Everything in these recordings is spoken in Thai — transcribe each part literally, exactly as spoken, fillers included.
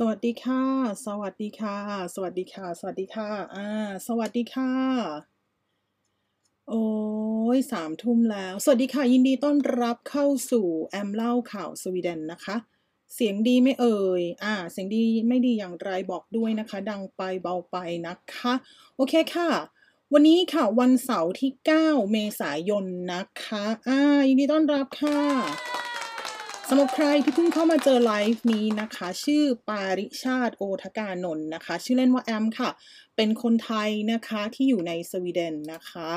สวัสดีค่ะสวัสดีค่ะสวัสดีค่ะสวัสดีค่ะอ่าสวัสดีค่ะโอ้ยสามทุ่มแล้วสวัสดีค่ะยินดีต้อนรับเข้าสู่แอมเล่าข่าวสวีเดนนะคะเสียงดีไม่เอ่ยอ่าเสียงดีไม่ดีอย่างไรบอกด้วยนะคะดังไปเบาไปนะคะโอเคค่ะวันนี้ค่ะวันเสาร์ที่เก้าเมษายนนะคะอ่ายินดีต้อนรับค่ะสำหรับใครที่เพิ่งเข้ามาเจอไลฟ์นี้นะคะชื่อปาริชาติโอทกานนท์นะคะชื่อเล่นว่าแอมค่ะเป็นคนไทยนะคะที่อยู่ในสวีเดนนะคะ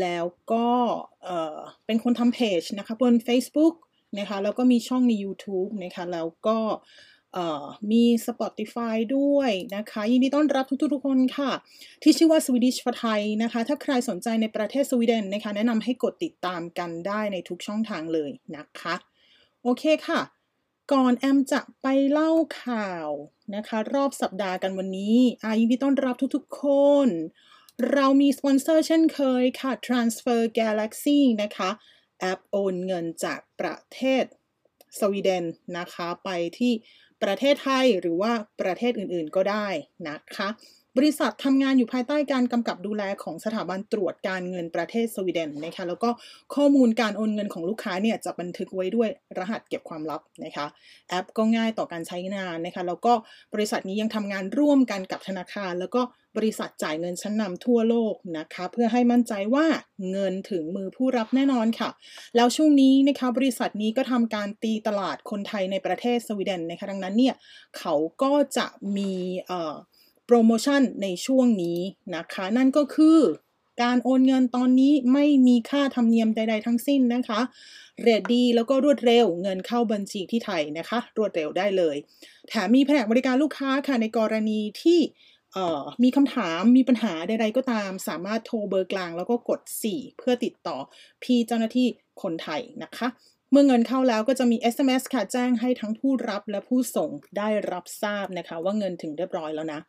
แล้วก็เอ่อเป็นคนทำเพจนะคะบน Facebook นะคะแล้วก็มีช่องใน YouTube นะคะแล้วก็เอ่อมี Spotify ด้วยนะคะยินดีต้อนรับทุกๆทุกคนค่ะที่ชื่อว่า สวีดิช โฟร์ ไทย นะคะถ้าใครสนใจในประเทศสวีเดนนะคะแนะนำให้กดติดตามกันได้ในทุกช่องทางเลยนะคะโอเคค่ะก่อนแอมจะไปเล่าข่าวนะคะรอบสัปดาห์กันวันนี้อ่ะยินดีต้อนรับทุกๆคนเรามีสปอนเซอร์เช่นเคยค่ะ Transfer Galaxy นะคะแอปโอนเงินจากประเทศสวีเดนนะคะไปที่ประเทศไทยหรือว่าประเทศอื่นๆก็ได้นะคะบริษัททำงานอยู่ภายใต้การกำกับดูแลของสถาบันตรวจการเงินประเทศสวีเดนนะคะแล้วก็ข้อมูลการโอนเงินของลูกค้าเนี่ยจะบันทึกไว้ด้วยรหัสเก็บความลับนะคะแอปก็ง่ายต่อการใช้งานนะคะแล้วก็บริษัทนี้ยังทำงานร่วมกันกับธนาคารแล้วก็บริษัทจ่ายเงินชั้นนำทั่วโลกนะคะเพื่อให้มั่นใจว่าเงินถึงมือผู้รับแน่นอนค่ะแล้วช่วงนี้นะคะบริษัทนี้ก็ทำการตีตลาดคนไทยในประเทศสวีเดนนะคะดังนั้นเนี่ยเขาก็จะมีเอ่อโปรโมชั่นในช่วงนี้นะคะนั่นก็คือการโอนเงินตอนนี้ไม่มีค่าธรรมเนียมใดๆทั้งสิ้นนะคะเรทดีแล้วก็รวดเร็วเงินเข้าบัญชีที่ไทยนะคะรวดเร็วได้เลยแถมมีแผนกบริการลูกค้าค่ะในกรณีที่เอ่อมีคำถามมีปัญหาใดๆก็ตามสามารถโทรเบอร์กลางแล้วก็กดสี่เพื่อติดต่อพี่เจ้าหน้าที่คนไทยนะคะเมื่อเงินเข้าแล้วก็จะมี เอส เอ็ม เอส ค่ะแจ้งให้ทั้งผู้รับและผู้ส่งได้รับทราบนะคะว่าเงินถึงเรียบร้อยแล้วนะ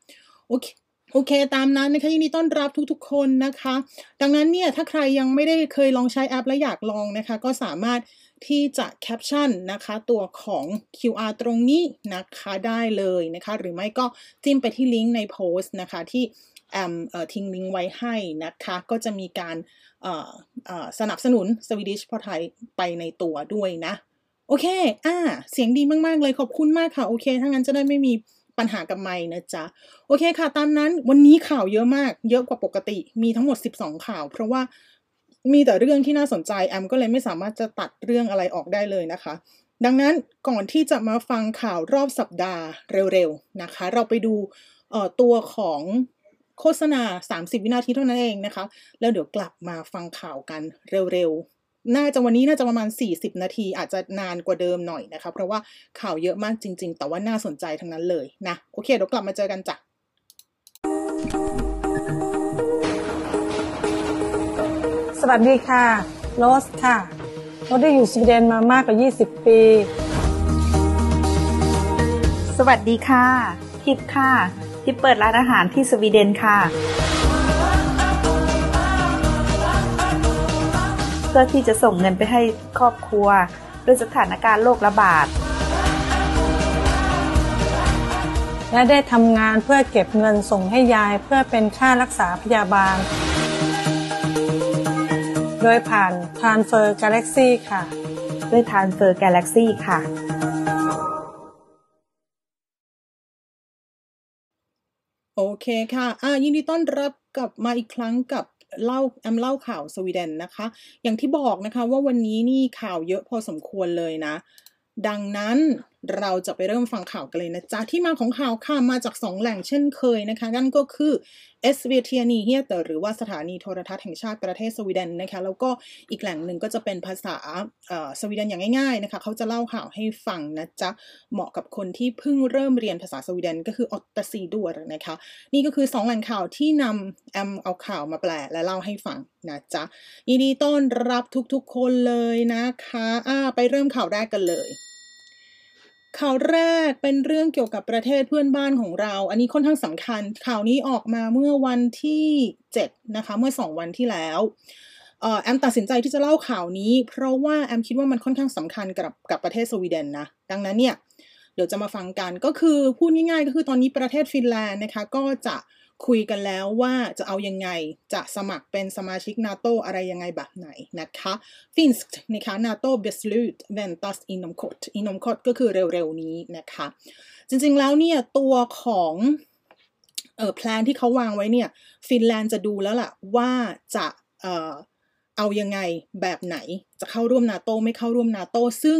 โอเคโอเคตามนั้นนะคะยินดีต้อนรับทุกๆคนนะคะดังนั้นเนี่ยถ้าใครยังไม่ได้เคยลองใช้แอปและอยากลองนะคะก็สามารถที่จะแคปชั่นนะคะตัวของ คิว อาร์ ตรงนี้นะคะได้เลยนะคะหรือไม่ก็จิ้มไปที่ลิงก์ในโพสต์นะคะที่แอมทิ้งลิงก์ไว้ให้นะคะก็จะมีการสนับสนุน สวีดิช โฟร์ ไทย ไปในตัวด้วยนะโอเคอ่าเสียงดีมากๆเลยขอบคุณมากค่ะโอเคถ้างั้นจะได้ไม่มีปัญหากับไมค์นะจ๊ะโอเคค่ะตามนั้นวันนี้ข่าวเยอะมากเยอะกว่าปกติมีทั้งหมดสิบสองข่าวเพราะว่ามีแต่เรื่องที่น่าสนใจแอมก็เลยไม่สามารถจะตัดเรื่องอะไรออกได้เลยนะคะดังนั้นก่อนที่จะมาฟังข่าวรอบสัปดาห์เร็วๆนะคะเราไปดูเอ่อตัวของโฆษณาสามสิบวินาทีเท่านั้นเองนะคะแล้วเดี๋ยวกลับมาฟังข่าวกันเร็วๆน่าจะวันนี้น่าจะประมาณสี่สิบนาทีอาจจะนานกว่าเดิมหน่อยนะคะเพราะว่าข่าวเยอะมากจริงๆแต่ว่าน่าสนใจทั้งนั้นเลยนะโอเคเดี๋ยวกลับมาเจอกันจ้ะสวัสดีค่ะโรสค่ะเราได้อยู่สวีเดนมามากกว่ายี่สิบปีสวัสดีค่ะทิพย์ค่ะที่เปิดร้านอาหารที่สวีเดนค่ะเพื่อที่จะส่งเงินไปให้ครอบครัวด้วยสถานการณ์โรคระบาดและได้ทำงานเพื่อเก็บเงินส่งให้ยายเพื่อเป็นค่ารักษาพยาบาลโดยผ่าน Transfer Galaxy ค่ะด้วย Transfer Galaxy ค่ะโอเคค่ะอ่ะยินดีต้อนรับกลับมาอีกครั้งกับเล่าแอมเล่าข่าวสวีเดนนะคะอย่างที่บอกนะคะว่าวันนี้นี่ข่าวเยอะพอสมควรเลยนะดังนั้นเราจะไปเริ่มฟังข่าวกันเลยนะจ๊ะที่มาของข่าวค่ะมาจากสองแหล่งเช่นเคยนะคะนั่นก็คือ เอส วี ที ไนห์เฮเตอร์ หรือว่าสถานีโทรทัศน์แห่งชาติประเทศสวีเดนนะคะแล้วก็อีกแหล่งหนึ่งก็จะเป็นภาษาเอ่อสวีเดนอย่างง่ายๆนะคะเขาจะเล่าข่าวให้ฟังนะจ๊ะเหมาะกับคนที่เพิ่งเริ่มเรียนภาษาสวีเดนก็คือออตตาซีดัวนะคะนี่ก็คือสองแหล่งข่าวที่นำแอมเอาข่าวมาแปลและเล่าให้ฟังนะจ๊ะยินดีต้อนรับทุกๆคนเลยนะคะอ่าไปเริ่มข่าวแรกกันเลยข่าวแรกเป็นเรื่องเกี่ยวกับประเทศเพื่อนบ้านของเราอันนี้ค่อนข้างสำคัญข่าวนี้ออกมาเมื่อวันที่เจ็ดนะคะเมื่อสองวันที่แล้วเอ่อแอมตัดสินใจที่จะเล่าข่าวนี้เพราะว่าแอมคิดว่ามันค่อนข้างสำคัญกับกับประเทศสวีเดนนะดังนั้นเนี่ย เดี๋ยวจะมาฟังกันก็คือพูดง่ายๆก็คือตอนนี้ประเทศฟินแลนด์นะคะก็จะคุยกันแล้วว่าจะเอายังไงจะสมัครเป็นสมาชิก NATO อะไรยังไงแบบไหนนะคะ Finskt นะคะ Natobeslut väntas inom kort inom kort ก็คือเร็วๆนี้นะคะจริงๆแล้วเนี่ยตัวของเอ่อแพลนที่เขาวางไว้เนี่ยฟินแลนด์จะดูแล้วล่ะว่าจะเอ่อเอายังไงแบบไหนจะเข้าร่วม NATO ไม่เข้าร่วม NATO ซึ่ง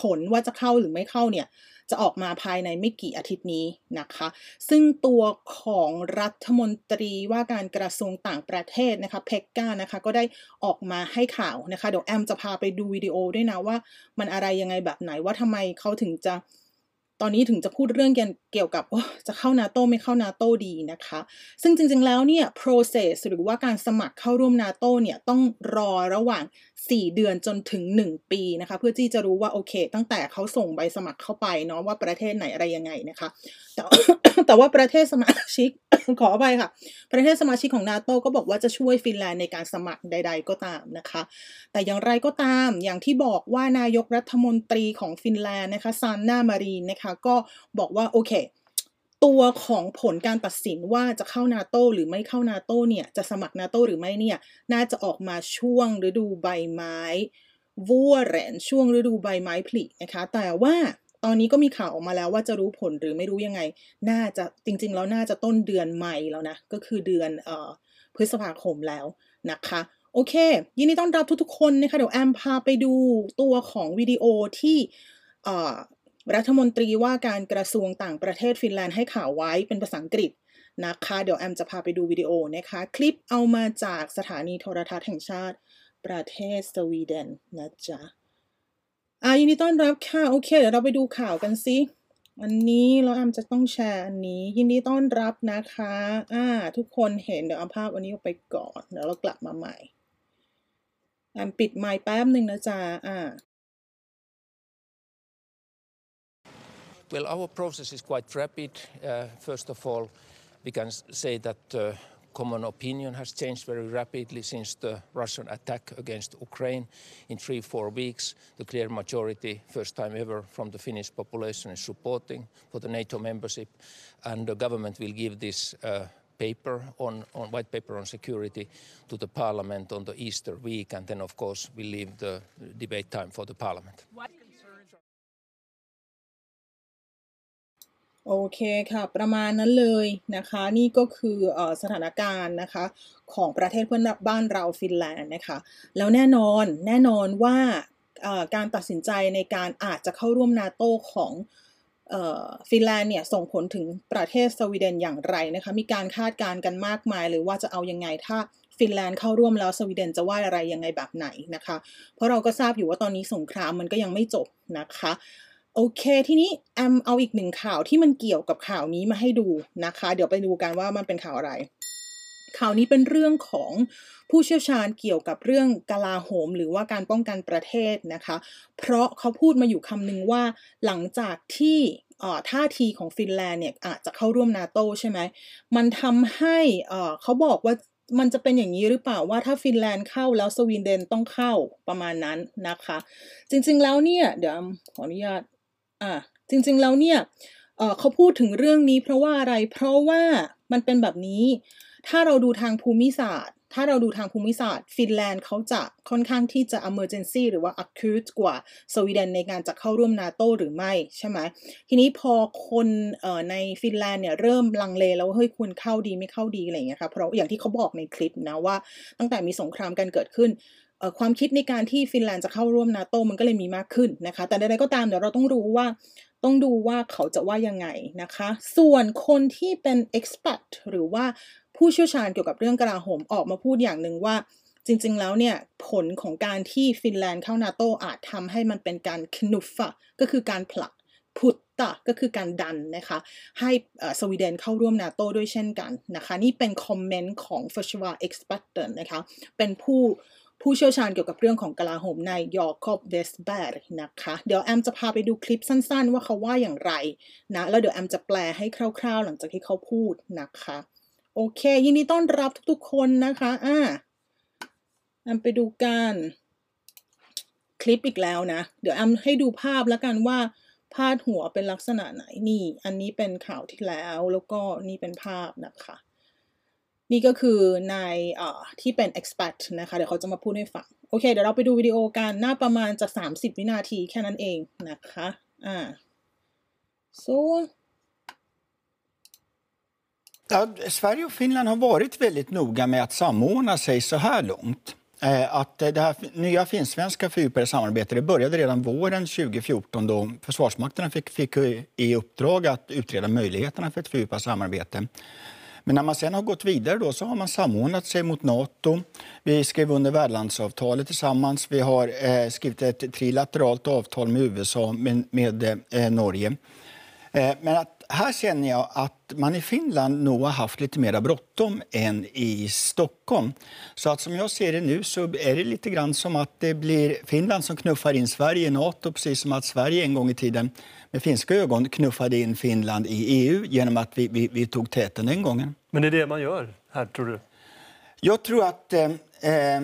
ผลว่าจะเข้าหรือไม่เข้าเนี่ยจะออกมาภายในไม่กี่อาทิตย์นี้นะคะซึ่งตัวของรัฐมนตรีว่าการกระทรวงต่างประเทศนะคะเพกก้านะคะก็ได้ออกมาให้ข่าวนะคะเดี๋ยวแอมจะพาไปดูวิดีโอด้วยนะว่ามันอะไรยังไงแบบไหนว่าทำไมเขาถึงจะตอนนี้ถึงจะพูดเรื่องเกี่ยวกับว่าจะเข้า NATO ไม่เข้า NATO ดีนะคะซึ่งจริงๆแล้วเนี่ย process หรือว่าการสมัครเข้าร่วม NATO เนี่ยต้องรอระหว่างสี่เดือนจนถึงหนึ่งปีนะคะเพื่อที่จะรู้ว่าโอเคตั้งแต่เขาส่งใบสมัครเข้าไปเนาะว่าประเทศไหนอะไรยังไงนะคะแต่ แต่ว่าประเทศสมาชิก ขออภัยค่ะประเทศสมาชิกของ NATO ก็บอกว่าจะช่วยฟินแลนด์ในการสมัครใดๆก็ตามนะคะแต่อย่างไรก็ตามอย่างที่บอกว่านายกรัฐมนตรีของฟินแลนด์นะคะซานนามารีนนะคะก็บอกว่าโอเคตัวของผลการตัดสินว่าจะเข้า NATO หรือไม่เข้า NATO เนี่ยจะสมัคร NATO หรือไม่เนี่ยน่าจะออกมาช่วงฤดูใบไม้วัวแรนช่วงฤดูใบไม้ผลินะคะแต่ว่าตอนนี้ก็มีข่าวออกมาแล้วว่าจะรู้ผลหรือไม่รู้ยังไงน่าจะจริงๆแล้วน่าจะต้นเดือนใหม่แล้วนะก็คือเดือนเอ่อพฤษภาคมแล้วนะคะโอเคยินดีต้อนรับทุกๆคนนะคะเดี๋ยวแอมพาไปดูตัวของวิดีโอที่เอ่อรัฐมนตรีว่าการกระทรวงต่างประเทศฟินแลนด์ให้ข่าวไว้เป็นภาษาอังกฤษนะคะเดี๋ยวแอมจะพาไปดูวิดีโอนะคะคลิปเอามาจากสถานีโทรทัศน์แห่งชาติประเทศสวีเดนนะจ๊ะอ่ะยินดีต้อนรับค่ะโอเคเดี๋ยวเราไปดูข่าวกันสิอันนี้เราแอมจะต้องแชร์อันนี้ยินดีต้อนรับนะคะอ่าทุกคนเห็นเดี๋ยวเอาภาพอันนี้ออกไปก่อนเดี๋ยวเรากลับมาใหม่แอมปิดไมค์แป๊บนึงนะจ๊ะอ่าWell, our process is quite rapid. Uh, first of all, we can say that uh, common opinion has changed very rapidly since the Russian attack against Ukraine. In three, four weeks, the clear majority, first time ever, from the Finnish population is supporting for the NATO membership, and the government will give this uh, paper on, on white paper on security to the Parliament on the Easter week, and then, of course, we leave the debate time for the Parliament. What?โอเคค่ะประมาณนั้นเลยนะคะนี่ก็คือสถานการณ์นะคะของประเทศเพื่อนบ้านเราฟินแลนด์นะคะแล้วแน่นอนแน่นอนว่าการตัดสินใจในการอาจจะเข้าร่วม NATO ของฟินแลนด์เนี่ยส่งผลถึงประเทศสวีเดนอย่างไรนะคะมีการคาดการณ์กันมากมายเลยว่าจะเอายังไงถ้าฟินแลนด์เข้าร่วมแล้วสวีเดนจะว่าอะไรยังไงแบบไหนนะคะเพราะเราก็ทราบอยู่ว่าตอนนี้สงครามมันก็ยังไม่จบนะคะโอเคทีนี้แอมเอาอีกหนึ่งข่าวที่มันเกี่ยวกับข่าวนี้มาให้ดูนะคะเดี๋ยวไปดูกันว่ามันเป็นข่าวอะไรข่าวนี้เป็นเรื่องของผู้เชี่ยวชาญเกี่ยวกับเรื่องกลาโหมหรือว่าการป้องกันประเทศนะคะเพราะเขาพูดมาอยู่คำหนึ่งว่าหลังจากที่ท่าทีของฟินแลนด์เนี่ยอาจจะเข้าร่วม NATO ใช่ไหมมันทำให้เขาบอกว่ามันจะเป็นอย่างนี้หรือเปล่าว่าถ้าฟินแลนด์เข้าแล้วสวีเดนต้องเข้าประมาณนั้นนะคะจริงๆแล้วเนี่ยเดี๋ยวขออนุญาตอ่ะจริงๆแล้วเนี่ย เอ่อ เขาพูดถึงเรื่องนี้เพราะว่าอะไรเพราะว่ามันเป็นแบบนี้ถ้าเราดูทางภูมิศาสตร์ถ้าเราดูทางภูมิศาสตร์ฟินแลนด์เขาจะค่อนข้างที่จะ emergency หรือว่า acute กว่าสวีเดนในการจะเข้าร่วม NATO หรือไม่ใช่ไหมทีนี้พอคนเอ่อในฟินแลนด์เนี่ยเริ่มลังเลแล้วเฮ้ยควรเข้าดีไม่เข้าดีอะไรอย่างเงี้ยค่ะเพราะอย่างที่เขาบอกในคลิปนะว่าตั้งแต่มีสงครามกันเกิดขึ้นความคิดในการที่ฟินแลนด์จะเข้าร่วม NATO มันก็เลยมีมากขึ้นนะคะแต่ใดๆก็ตามเดี๋ยวเราต้องรู้ว่าต้องดูว่าเขาจะว่ายังไงนะคะส่วนคนที่เป็น expert หรือว่าผู้เชี่ยวชาญเกี่ยวกับเรื่องกลาโหมออกมาพูดอย่างหนึ่งว่าจริงๆแล้วเนี่ยผลของการที่ฟินแลนด์เข้า NATO อาจทำให้มันเป็นการคนุฟะก็คือการผลักพุตตะก็คือการดันนะคะให้สวีเดนเข้าร่วม NATO ด้วยเช่นกันนะคะนี่เป็นคอมเมนต์ของ Försvarsexperten นะคะเป็นผู้ผู้เชี่ยวชาญเกี่ยวกับเรื่องของกลาโหมใน Yorkob Best Bad นะคะเดี๋ยวแอมจะพาไปดูคลิปสั้นๆว่าเขาว่าอย่างไรนะแล้วเดี๋ยวแอมจะแปลให้คร่าวๆหลังจากที่เขาพูดนะคะโอเคยินดีต้อนรับทุกๆคนนะคะอ่าแอมไปดูกันคลิปอีกแล้วนะเดี๋ยวแอมให้ดูภาพแล้วกันว่า พาดหัวเป็นลักษณะไหนนี่อันนี้เป็นข่าวที่แล้วแล้วก็นี่เป็นภาพนะคะนี่ก็คือในเอ่อที่เป็น expat นะคะเดี๋ยวเขาจะมาพูดให้ฟังโอเคเดี๋ยวเราไปดูวิดีโอกันหน้าประมาณจะสามสิบวินาทีแค่นั้นเองนะคะอ่า so ja, Sverige och Finland har varit väldigt noga med att samordna sig så här långt. Att det här nya finsvenska fördjupade samarbetet det började redan våren tjugo fjorton då Försvarsmakterna fick, fick i uppdrag att utreda möjligheterna för ett fördjupat samarbete. Men när man sen har gått vidare då så har man samordnat sig mot NATO. Vi skrev under värdlandsavtalet tillsammans. Vi har eh, skrivit ett trilateralt avtal med U S A med, med eh, Norge. Eh, men att, här känner jag att man i Finland nog har haft lite mer bråttom än i Stockholm. Så att som jag ser det nu så är det lite grann som att det blir Finland som knuffar in Sverige i NATO. Precis som att Sverige en gång i tiden med finska ögon knuffade in Finland i E U genom att vi, vi, vi tog täten den gången. Men det är det man gör här tror du? Jag tror att... Eh, eh,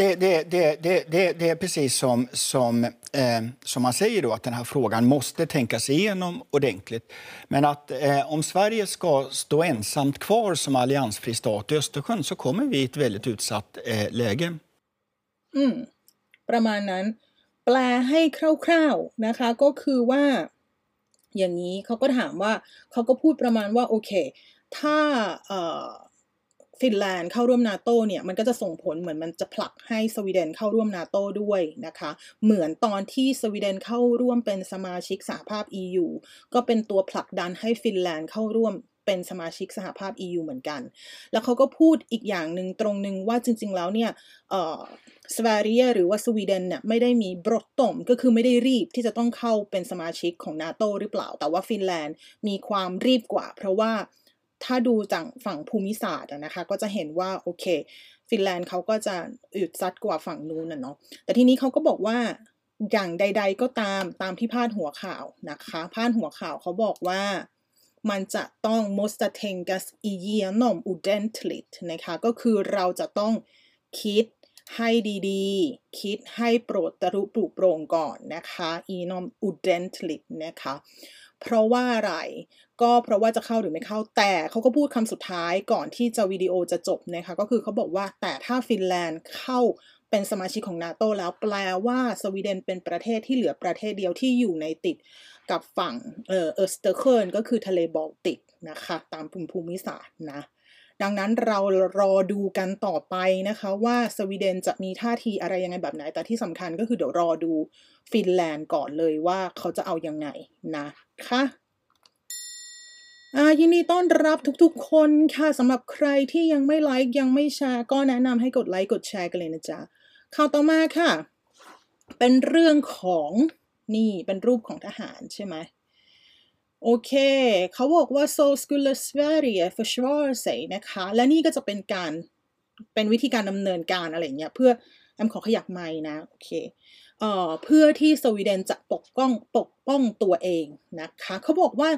Det, det, det, det, det, det är precis som, som, eh, som man säger då, att den här frågan måste tänkas igenom ordentligt. Men att eh, om Sverige ska stå ensamt kvar som alliansfri stat i Östersjön så kommer vi i ett väldigt utsatt eh, läge. Mm. ประมาณนั้นแปลให้คร่าวๆนะคะก็คือว่าอย่างนี้เขาก็ถามว่าเขาก็พูดประมาณว่าโอเคถ้าเอ่อฟินแลนด์เข้าร่วม NATO เนี่ยมันก็จะส่งผลเหมือนมันจะผลักให้สวีเดนเข้าร่วม NATO ด้วยนะคะเหมือนตอนที่สวีเดนเข้าร่วมเป็นสมาชิกสหภาพ อี ยู ก็เป็นตัวผลักดันให้ฟินแลนด์เข้าร่วมเป็นสมาชิกสหภาพ อี ยู เหมือนกันแล้วเขาก็พูดอีกอย่างหนึ่งตรงนึงว่าจริงๆแล้วเนี่ยเอ่อสวีเดนหรือว่าสวีเดนเนี่ยไม่ได้มีบรอดตมก็คือไม่ได้รีบที่จะต้องเข้าเป็นสมาชิกของ NATO หรือเปล่าแต่ว่าฟินแลนด์มีความรีบกว่าเพราะว่าถ้าดูจากฝั่งภูมิศาสตร์นะคะก็จะเห็นว่าโอเคฟินแลนด์เขาก็จะอึดซัดกว่าฝั่งนู้นน่ะเนาะแต่ทีนี้เขาก็บอกว่าอย่างใดๆก็ตามตามที่พาดหัวข่าวนะคะพาดหัวข่าวเขาบอกว่ามันจะต้อง måste tänkas igenom ordentligt นะคะก็คือเราจะต้องคิดให้ดีๆคิดให้โปรดตรุปรุโปร่งก่อนนะคะ igenom ordentligt นะคะเพราะว่าอะไรก็เพราะว่าจะเข้าหรือไม่เข้าแต่เขาก็พูดคำสุดท้ายก่อนที่จะวิดีโอจะจบนะคะก็คือเขาบอกว่าแต่ถ้าฟินแลนด์เข้าเป็นสมาชิกของ NATO แล้วแปลว่าสวีเดนเป็นประเทศที่เหลือประเทศเดียวที่อยู่ในติดกับฝั่งเอ่อออสเตอร์เคิร์นก็คือทะเลบอลติกนะคะตามภูมิศาสตร์นะดังนั้นเรารอดูกันต่อไปนะคะว่าสวีเดนจะมีท่าทีอะไรยังไงแบบไหนแต่ที่สำคัญก็คือเดี๋ยวรอดูฟินแลนด์ก่อนเลยว่าเขาจะเอายังไงนะคะยินดีต้อนรับทุกๆคนค่ะสำหรับใครที่ยังไม่ไลค์ยังไม่แชร์ก็แนะนำให้กดไลค์กดแชร์กันเลยนะจ๊ะข่าวต่อมาค่ะเป็นเรื่องของนี่เป็นรูปของทหารใช่ไหมโอเคเขาบอกว่า so skulle Sverige försvara sig นะคะและนี่ก็จะเป็นการเป็นวิธีการดำเนินการอะไรเงี้ยเพื่อแอมขอขยับไมค์นะโอเคเอ่อเพื่อที่สวีเดนจะปกป้องปกป้องตัวเองนะคะเขาบอกว่า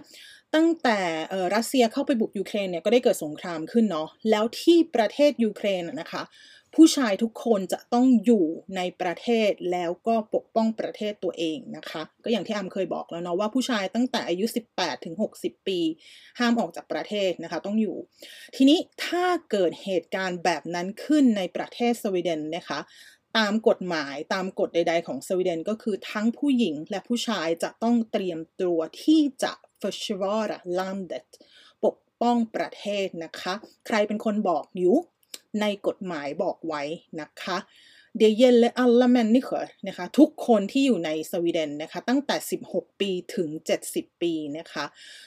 ตั้งแต่เอ่อรัสเซียเข้าไปบุกยูเครนเนี่ยก็ได้เกิดสงครามขึ้นเนาะแล้วที่ประเทศยูเครนนะคะผู้ชายทุกคนจะต้องอยู่ในประเทศแล้วก็ปกป้องประเทศตัวเองนะคะก็อย่างที่อามเคยบอกแล้วเนาะว่าผู้ชายตั้งแต่อายุสิบแปดถึงหกสิบปีห้ามออกจากประเทศนะคะต้องอยู่ทีนี้ถ้าเกิดเหตุการณ์แบบนั้นขึ้นในประเทศสวีเดนนะคะตามกฎหมายตามกฎใดๆของสวีเดนก็คือทั้งผู้หญิงและผู้ชายจะต้องเตรียมตัวที่จะ försvara landet ปกป้องประเทศนะคะใครเป็นคนบอกอยู่ในกฎหมายบอกไว้นะคะเดเยนและอัลลาแมนนี่คือนะคะทุกคนที่อยู่ในสวีเดนนะคะตั้งแต่สิบหกปีถึงเจ็ดสิบปีนะคะ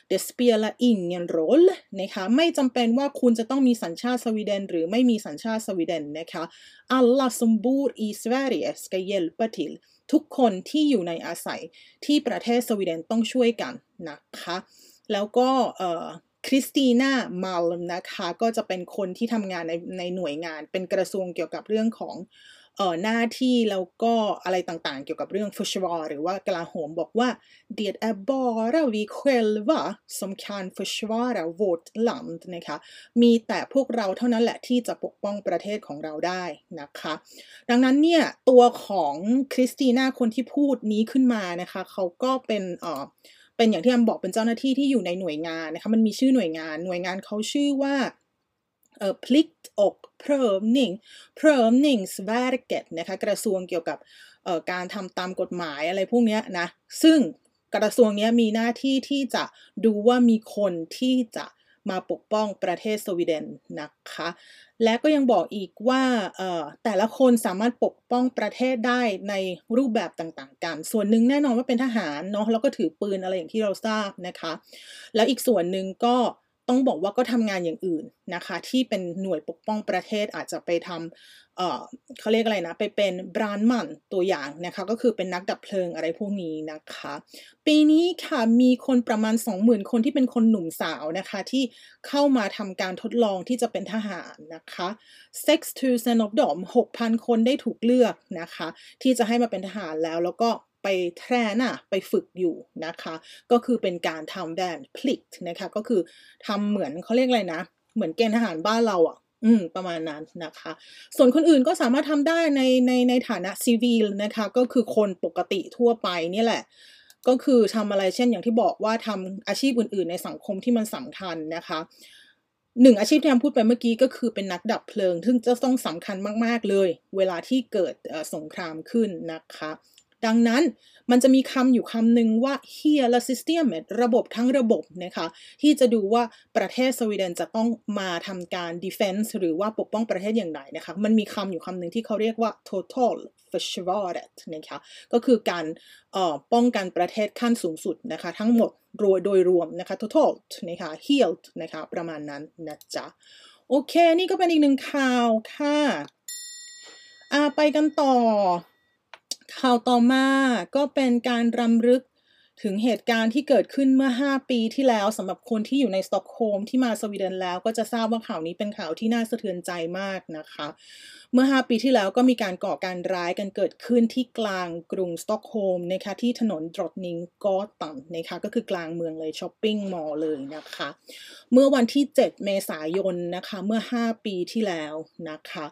เดสเปียร์และอินเงินโรลนะคะไม่จำเป็นว่าคุณจะต้องมีสัญชาติสวีเดนหรือไม่มีสัญชาติสวีเดนนะคะอัลลาซุมบูร์อีสเวริเอสกเยลปะทิลทุกคนที่อยู่ในอาศัยที่ประเทศสวีเดนต้องช่วยกันนะคะแล้วก็เอ่อคริสติน่ามาลนะคะก็จะเป็นคนที่ทำงานในในหน่วยงานเป็นกระทรวงเกี่ยวกับเรื่องของ เอ่อหน้าที่แล้วก็อะไรต่างๆเกี่ยวกับเรื่องฟุชวอร์หรือว่ากลาโหมบอกว่า Det är bara vi själva som kan försvara vårt land นะคะมีแต่พวกเราเท่านั้นแหละที่จะปกป้องประเทศของเราได้นะคะดังนั้นเนี่ยตัวของคริสตีน่าคนที่พูดนี้ขึ้นมานะคะเขาก็เป็นเอ่อเป็นอย่างที่อัมบอกเป็นเจ้าหน้าที่ที่อยู่ในหน่วยงานนะคะมันมีชื่อหน่วยงานหน่วยงานเขาชื่อว่าเอ่อ Plikt och prövning prövningsverket นะคะกระทรวงเกี่ยวกับเอ่อการทำตามกฎหมายอะไรพวกนี้นะซึ่งกระทรวงนี้มีหน้าที่ที่จะดูว่ามีคนที่จะมาปกป้องประเทศสวีเดนนะคะและก็ยังบอกอีกว่าเอ่อแต่ละคนสามารถปกป้องประเทศได้ในรูปแบบต่างๆกันส่วนหนึ่งแน่นอนว่าเป็นทหารเนาะแล้วก็ถือปืนอะไรอย่างที่เราทราบนะคะแล้วอีกส่วนหนึ่งก็ต้องบอกว่าก็ทำงานอย่างอื่นนะคะที่เป็นหน่วยปกป้องประเทศอาจจะไปทำ เอ่อ เขาเรียกอะไรนะไปเป็นบรานด์มันตัวอย่างนะคะก็คือเป็นนักดับเพลิงอะไรพวกนี้นะคะปีนี้ค่ะมีคนประมาณ สองหมื่น คนที่เป็นคนหนุ่มสาวนะคะที่เข้ามาทำการทดลองที่จะเป็นทหารนะคะ six thousand of them หกพัน คนได้ถูกเลือกนะคะที่จะให้มาเป็นทหารแล้วแล้วก็ไปแทรนน่ะไปฝึกอยู่นะคะก็คือเป็นการทำแบนพลิกนะคะก็คือทำเหมือนเขาเรียกอะไรนะเหมือนเกณฑ์ทหารบ้านเราอ่ะอืมประมาณนั้นนะคะส่วนคนอื่นก็สามารถทำได้ในในในฐานะซีวิลนะคะก็คือคนปกติทั่วไปนี่แหละก็คือทำอะไรเช่นอย่างที่บอกว่าทำอาชีพอื่นๆในสังคมที่มันสำคัญนะคะหนึ่งอาชีพที่ผมพูดไปเมื่อกี้ก็คือเป็นนักดับเพลิงซึ่งจะต้องสำคัญมากๆเลยเวลาที่เกิดสงครามขึ้นนะคะดังนั้นมันจะมีคำอยู่คำหนึ่งว่า hela systemet ระบบทั้งระบบนะคะที่จะดูว่าประเทศสวีเดนจะต้องมาทำการ defense หรือว่าปกป้องประเทศอย่างไรนะคะมันมีคำอยู่คำหนึ่งที่เขาเรียกว่า total försvaret นะคะก็คือการเอ่อป้องกันประเทศขั้นสูงสุดนะคะทั้งหมดรวมโดยรวมนะคะ total นะคะ helt นะคะประมาณนั้นนะจ๊ะโอเคนี่ก็เป็นอีกหนึ่งข่าวค่ะอ่าไปกันต่อข่าวต่อมาก็เป็นการรำลึกถึงเหตุการณ์ที่เกิดขึ้นเมื่อห้าปีที่แล้วสำหรับคนที่อยู่ในสต็อกโฮล์มที่มาสวีเดนแล้วก็จะทราบว่าข่าวนี้เป็นข่าวที่น่าสะเทือนใจมากนะคะเมื่อห้าปีที่แล้วก็มีการก่อการร้ายกันเกิดขึ้นที่กลางกรุงสต็อกโฮล์มนะคะที่ถนนดรอตนิงกอตันนะคะก็คือกลางเมืองเลยช้อปปิ้งมอลล์เลยนะคะเมื่อวันที่เจ็ดเมษายนนะคะเมื่อห้าปีที่แล้วนะคะ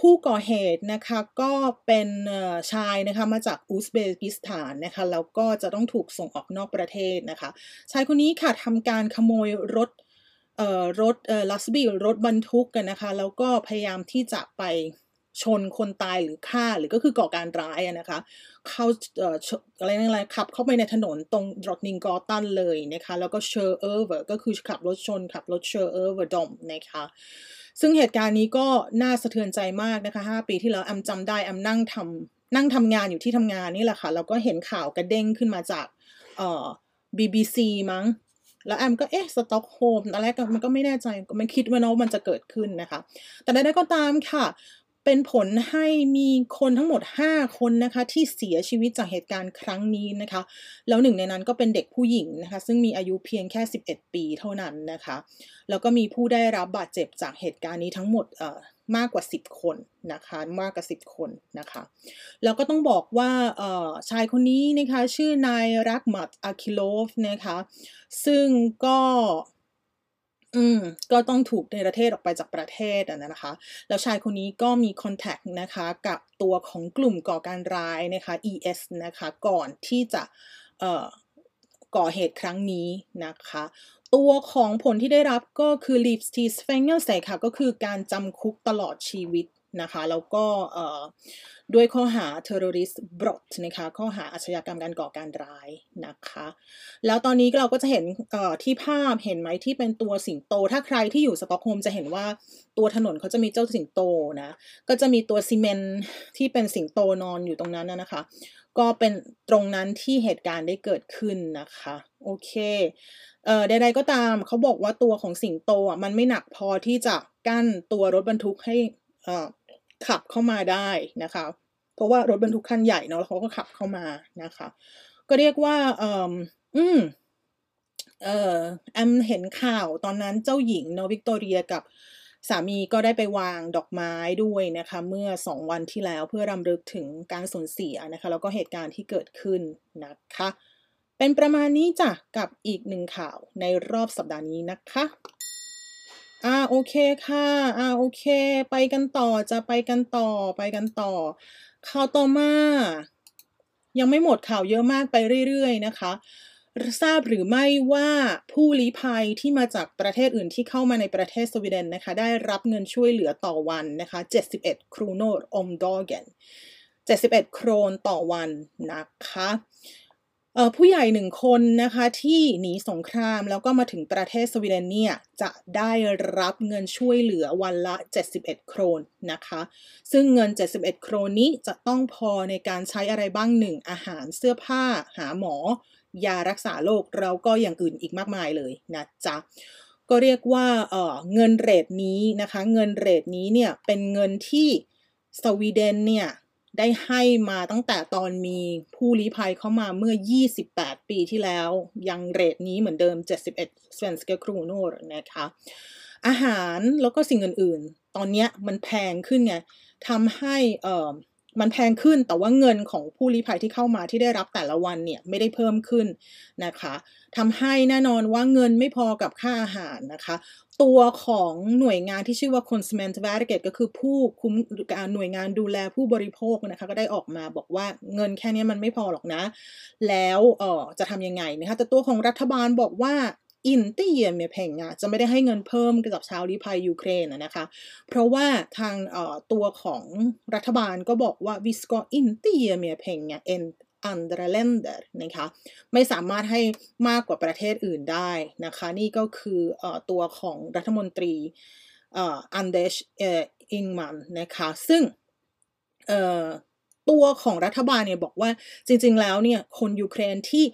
ผู้ก่อเหตุนะคะก็เป็นชายนะคะมาจากอุซเบกิสถานนะคะแล้วก็จะต้องถูกส่งออกนอกประเทศนะคะชายคนนี้ค่ะทำการขโมยรถเอ่อรถเอ่อลักซ์บิลรถบรรทุกกันนะคะแล้วก็พยายามที่จะไปชนคนตายหรือฆ่าหรือก็คือก่อการร้ายนะคะเขาเอ่ออะไรนั่นอะไรขับเข้าไปในถนนตรงดรอตนิงกอตันเลยนะคะแล้วก็เชอร์เออร์เวอร์ก็คือขับรถชนขับรถเชอร์เออร์เวอร์ดอมนะคะซึ่งเหตุการณ์นี้ก็น่าสะเทือนใจมากนะคะห้าปีที่แล้วแอมจำได้แอมนั่งทำนั่งทำงานอยู่ที่ทำงานนี่แหละค่ะแล้วก็เห็นข่าวกระเด้งขึ้นมาจากเอ่อ บี บี ซี มั้งแล้วแอมก็เอ๊ะสต็อกโฮล์มอะไรก็มันก็ไม่แน่ใจมันคิดว่าเนาะมันจะเกิดขึ้นนะคะแต่ใดๆก็ตามค่ะเป็นผลให้มีคนทั้งหมดห้าคนนะคะที่เสียชีวิตจากเหตุการณ์ครั้งนี้นะคะแล้วหนึ่งในนั้นก็เป็นเด็กผู้หญิงนะคะซึ่งมีอายุเพียงแค่สิบเอ็ดปีเท่านั้นนะคะแล้วก็มีผู้ได้รับบาดเจ็บจากเหตุการณ์นี้ทั้งหมดเอ่อมากกว่าสิบคนนะคะมากกว่าสิบคนนะคะแล้วก็ต้องบอกว่าเอ่อชายคนนี้นะคะชื่อนายรักมัตอาคิโลฟนะคะซึ่งก็อืมก็ต้องถูกเนรเทศออกไปจากประเทศอ่ะนะคะแล้วชายคนนี้ก็มีคอนแทคนะคะกับตัวของกลุ่มก่อการร้ายนะคะ อี เอส นะคะก่อนที่จะเอ่อก่อเหตุครั้งนี้นะคะตัวของผลที่ได้รับก็คือ livstidsfängelse ค่ะก็คือการจำคุกตลอดชีวิตนะคะแล้วก็เอ่อด้วยข้อหา terrorist brott นะคะข้อหาอาชญากรรมการก่อการร้ายนะคะแล้วตอนนี้เราก็จะเห็นเอ่อที่ภาพเห็นไหมที่เป็นตัวสิงโตถ้าใครที่อยู่สต็อกโฮล์มจะเห็นว่าตัวถนนเขาจะมีเจ้าสิงโตนะก็จะมีตัวซีเมนต์ที่เป็นสิงโตนอนอยู่ตรงนั้นนะคะก็เป็นตรงนั้นที่เหตุการณ์ได้เกิดขึ้นนะคะโอเคเอ่อใดๆก็ตามเขาบอกว่าตัวของสิงโตอ่ะมันไม่หนักพอที่จะกั้นตัวรถบรรทุกให้ขับเข้ามาได้นะคะเพราะว่ารถบรรทุกคันใหญ่เนาะเขาก็ขับเข้ามานะคะก็เรียกว่าเอ่ออืมเอ่อแอมเห็นข่าวตอนนั้นเจ้าหญิงเนาะวิกตอเรียกับ สามีก็ได้ไปวางดอกไม้ด้วยนะคะเมื่อสองวันที่แล้วเพื่อรำลึกถึงการสูญเสียนะคะแล้วก็เหตุการณ์ที่เกิดขึ้นนะคะเป็นประมาณนี้จ้ะกับอีกหนึ่งข่าวในรอบสัปดาห์นี้นะคะอ่าโอเคค่ะอ่าโอเคไปกันต่อจะไปกันต่อไปกันต่อข่าวต่อมายังไม่หมดข่าวเยอะมากไปเรื่อยๆนะคะทราบหรือไม่ว่าผู้ลี้ภัยที่มาจากประเทศอื่นที่เข้ามาในประเทศสวีเดนนะคะได้รับเงินช่วยเหลือต่อวันนะคะเจ็ดสิบเอ็ด kronor om dagen เจ็ดสิบเอ็ด โครนต่อวันนะคะผู้ใหญ่หนึ่งคนนะคะที่หนีสงครามแล้วก็มาถึงประเทศสวีเดนเนี่ยจะได้รับเงินช่วยเหลือวันละเจ็ดสิบเอ็ดโครนนะคะซึ่งเงินเจ็ดสิบเอ็ดโครนนี้จะต้องพอในการใช้อะไรบ้างหนึ่งอาหารเสื้อผ้าหาหมอยารักษาโรคแล้วก็อย่างอื่นอีกมากมายเลยนะจ๊ะก็เรียกว่าเอ่อเงินเรทนี้นะคะเงินเรทนี้เนี่ยเป็นเงินที่สวีเดนเนี่ยได้ให้มาตั้งแต่ตอนมีผู้ลี้ภัยเข้ามาเมื่อยี่สิบแปดปีที่แล้วยังเรทนี้เหมือนเดิมเจ็ดสิบเอ็ด svenska kronor นะคะอาหารแล้วก็สิ่งอื่นๆตอนนี้มันแพงขึ้นไงทำให้เอ่อมันแพงขึ้นแต่ว่าเงินของผู้ลี้ภัยที่เข้ามาที่ได้รับแต่ละวันเนี่ยไม่ได้เพิ่มขึ้นนะคะทำให้แน่นอนว่าเงินไม่พอกับค่าอาหารนะคะตัวของหน่วยงานที่ชื่อว่า Konsumentverket ก็คือผู้คุ้มหน่วยงานดูแลผู้บริโภคนะคะก็ได้ออกมาบอกว่าเงินแค่นี้มันไม่พอหรอกนะแล้วเอ่อจะทำยังไงนะคะแต่ตัวของรัฐบาลบอกว่าอินเตียเมียเพงอ่ะจะไม่ได้ให้เงินเพิ่มกับชาวลี้ภัยยูเครนนะคะเพราะว่าทางเอ่อตัวของรัฐบาลก็บอกว่าวิสกออินเตียเมียเพงอ่ะเอ็นอันเดรเลนเดอร์นะคะไม่สามารถให้มากกว่าประเทศอื่นได้นะคะนี่ก็คือเอ่อตัวของรัฐมนตรีเอ่ออันเดชเอ่ออิงมันนะคะซึ่งเอ่อตัวของรัฐบาลเนี่ยบอกว่าจริงๆแล้วเนี่ยคนยูเครนที่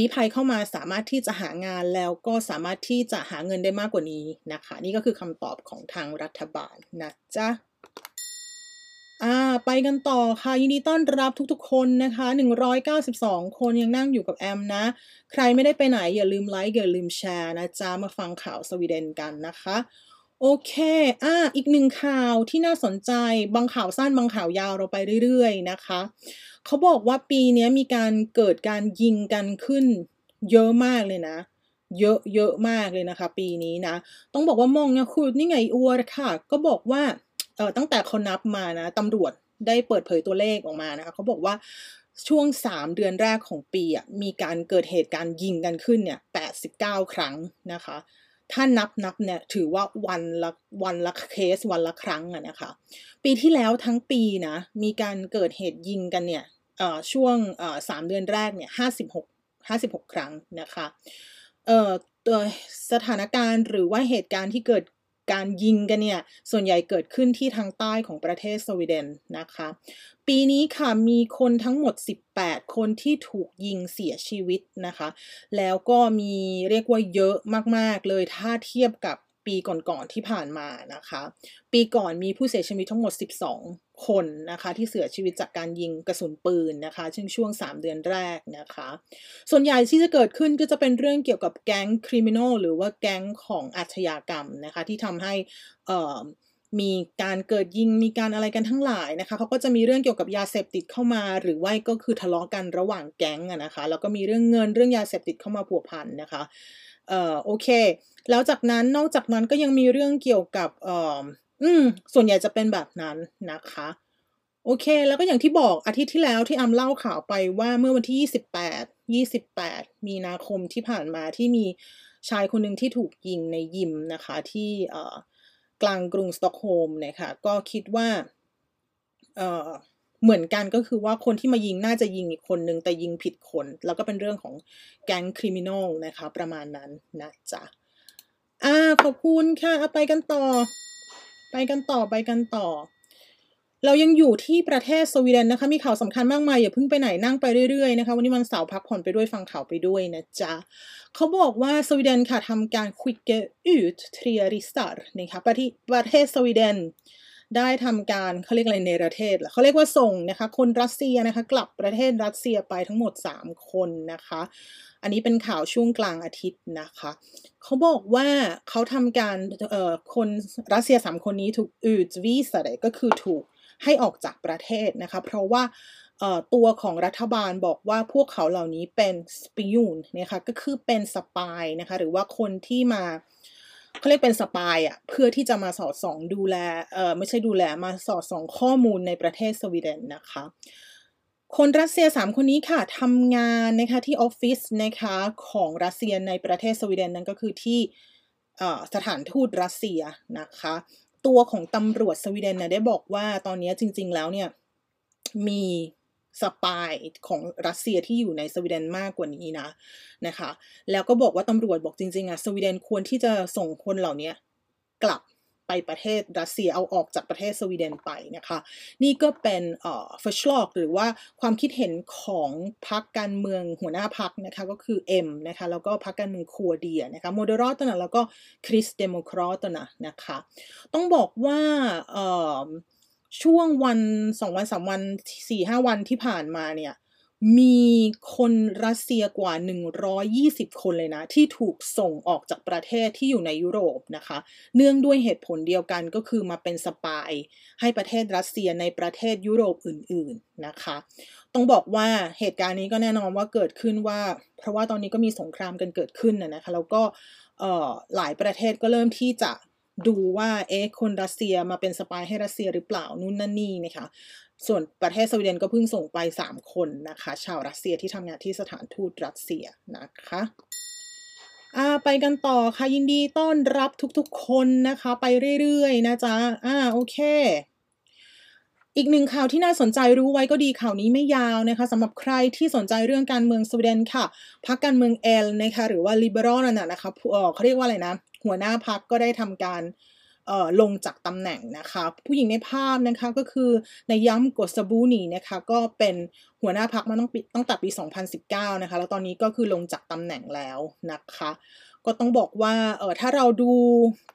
ลี้ภัยเข้ามาสามารถที่จะหางานแล้วก็สามารถที่จะหาเงินได้มากกว่านี้นะคะนี่ก็คือคำตอบของทางรัฐบาลนะจ๊ะอ่าไปกันต่อค่ะยินดีต้อนรับทุกๆคนนะคะหนึ่งร้อยเก้าสิบสองคนยังนั่งอยู่กับแอมนะใครไม่ได้ไปไหนอย่าลืมไลค์อย่าลืมแชร์นะจ๊ะมาฟังข่าวสวีเดนกันนะคะโอเคอ่าอีกหนึ่งข่าวที่น่าสนใจบางข่าวสั้นบางข่าวยาวเราไปเรื่อยๆนะคะเขาบอกว่าปีนี้มีการเกิดการยิงกันขึ้นเยอะมากเลยนะเยอะเยอะมากเลยนะคะปีนี้นะต้องบอกว่ามองนะคุณนี่ไงอัวค่ะก็บอกว่าเออตั้งแต่เขานับมานะตำรวจได้เปิดเผยตัวเลขออกมานะคะเขาบอกว่าช่วงสามเดือนแรกของปีอ่ะมีการเกิดเหตุการณ์ยิงกันขึ้นเนี่ยแปดสิบเก้าครั้งนะคะถ้านับนับเนี่ยถือว่าวันละวันละเคสวันละครั้งอะนะคะปีที่แล้วทั้งปีนะมีการเกิดเหตุยิงกันเนี่ยเอ่อช่วงเอ่อสามเดือนแรกเนี่ยห้าสิบหก ห้าสิบหกครั้งนะคะเอ่อตัวสถานการณ์หรือว่าเหตุการณ์ที่เกิดการยิงกันเนี่ยส่วนใหญ่เกิดขึ้นที่ทางใต้ของประเทศสวีเดนนะคะปีนี้ค่ะมีคนทั้งหมดสิบแปดคนที่ถูกยิงเสียชีวิตนะคะแล้วก็มีเรียกว่าเยอะมากๆเลยถ้าเทียบกับปีก่อนๆที่ผ่านมานะคะปีก่อนมีผู้เสียชีวิตทั้งหมดสิบสองคนนะคะที่เสียชีวิตจากการยิงกระสุนปืนนะคะช่วงช่วงสามเดือนแรกนะคะส่วนใหญ่ที่จะเกิดขึ้นก็จะเป็นเรื่องเกี่ยวกับแก๊งคริมินอลหรือว่าแก๊งของอาชญากรรมนะคะที่ทำให้เอ่อมีการเกิดยิงมีการอะไรกันทั้งหลายนะคะเขาก็จะมีเรื่องเกี่ยวกับยาเสพติดเข้ามาหรือว่าก็คือทะเลาะกันระหว่างแก๊งอะนะคะแล้วก็มีเรื่องเงินเรื่องยาเสพติดเข้ามาผัวพันนะคะเอ่อโอเคแล้วจากนั้นนอกจากนั้นก็ยังมีเรื่องเกี่ยวกับเอ่ออืมส่วนใหญ่จะเป็นแบบนั้นนะคะโอเคแล้วก็อย่างที่บอกอาทิตย์ที่แล้วที่อัมเล่าข่าวไปว่าเมื่อวันที่ยี่สิบแปดมีนาคมที่ผ่านมาที่มีชายคนหนึ่งที่ถูกยิงในยิมนะคะที่เอ่อกลางกรุงสต็อกโฮล์มนะคะก็คิดว่าเอ่อเหมือนกันก็คือว่าคนที่มายิงน่าจะยิงอีกคนนึงแต่ยิงผิดคนแล้วก็เป็นเรื่องของแก๊งคริมินอลนะคะประมาณนั้นนะจ๊ะอ่าขอบคุณค่ะไปกันต่อไปกันต่อไปกันต่อเรายังอยู่ที่ประเทศสวีเดนนะคะมีข่าวสำคัญมากมายอย่าเพิ่งไปไหนนั่งไปเรื่อยๆนะคะวันนี้วันเสาร์พักผ่อนไปด้วยฟังข่าวไปด้วยนะจ๊ะเขาบอกว่าสวีเดนค่ะทำการ skicka ut tre ryssar นะคะประเทศสวีเดน ได้ทำการเขาเรียกอะไรในประเทศเขาเรียกว่าส่งนะคะคนรัสเซียนะคะกลับประเทศรัสเซียไปทั้งหมดสามคนนะคะอันนี้เป็นข่าวช่วงกลางอาทิตย์นะคะเขาบอกว่าเขาทำการเอ่อคนรัสเซียสามคนนี้ถูกอูดวีซ่าเลยก็คือถูกให้ออกจากประเทศนะคะเพราะว่าตัวของรัฐบาลบอกว่าพวกเขาเหล่านี้เป็นสปิยูนนะคะก็คือเป็นสปายนะคะหรือว่าคนที่มาเขาเรียกเป็นสปายอ่ะเพื่อที่จะมาสอดส่องดูแลเออไม่ใช่ดูแลมาสอดส่องข้อมูลในประเทศสวีเดนนะคะคนรัสเซียสามคนนี้ค่ะทำงานนะคะที่ออฟฟิศนะคะของรัสเซียในประเทศสวีเดนนั้นก็คือที่สถานทูตรัสเซียนะคะตัวของตำรวจสวีเดนเนี่ยได้บอกว่าตอนนี้จริงๆแล้วเนี่ยมีสปายของรัสเซียที่อยู่ในสวีเดนมากกว่านี้นะนะคะแล้วก็บอกว่าตำรวจบอกจริงๆอ่ะสวีเดนควรที่จะส่งคนเหล่านี้กลับไปประเทศรัสเซียเอาออกจากประเทศสวีเดนไปนะคะนี่ก็เป็นเอ่อ Förslag หรือว่าความคิดเห็นของพรรคการเมืองหัวหน้าพรรคนะคะก็คือ M นะคะแล้วก็พรรคการเมืองคัวเดียนะคะโมเดอรอตนะแล้วก็คริสเดโมครอตนะนะคะต้องบอกว่าเอ่อช่วงวันสองวันสามวันสี่ห้าวันที่ผ่านมาเนี่ยมีคนรัสเซียกว่าหนึ่งร้อยยี่สิบคนเลยนะที่ถูกส่งออกจากประเทศที่อยู่ในยุโรปนะคะเนื่องด้วยเหตุผลเดียวกันก็คือมาเป็นสปายให้ประเทศรัสเซียในประเทศยุโรปอื่นๆนะคะต้องบอกว่าเหตุการณ์นี้ก็แน่นอนว่าเกิดขึ้นว่าเพราะว่าตอนนี้ก็มีสงครามกันเกิดขึ้นนะนะคะแล้วก็หลายประเทศก็เริ่มที่จะดูว่าเอ๊ะคนรัสเซียมาเป็นสปายให้รัสเซียหรือเปล่านู่นนั่นนี่นะคะส่วนประเทศสวีเดนก็เพิ่งส่งไปสามคนนะคะชาวรัสเซียที่ทำงานที่สถานทูตรัสเซียนะคะอ่าไปกันต่อค่ะยินดีต้อนรับทุกๆคนนะคะไปเรื่อยๆนะจ๊ะอ่าโอเคอีกหนึ่งข่าวที่น่าสนใจรู้ไว้ก็ดีข่าวนี้ไม่ยาวนะคะสำหรับใครที่สนใจเรื่องการเมืองสวีเดนค่ะพรรคการเมืองเอลนะคะหรือว่า Liberal นั่นน่ะนะคะเขาเรียกว่าอะไรนะหัวหน้าพรรคก็ได้ทำการลงจากตำแหน่งนะคะผู้หญิงในภาพนะคะก็คือนายย้ำกสบูนีนะคะก็เป็นหัวหน้าพรรคมาตั้งแต่ปีสองพันสิบเก้านะคะแล้วตอนนี้ก็คือลงจากตำแหน่งแล้วนะคะก็ต้องบอกว่าเออถ้าเราดู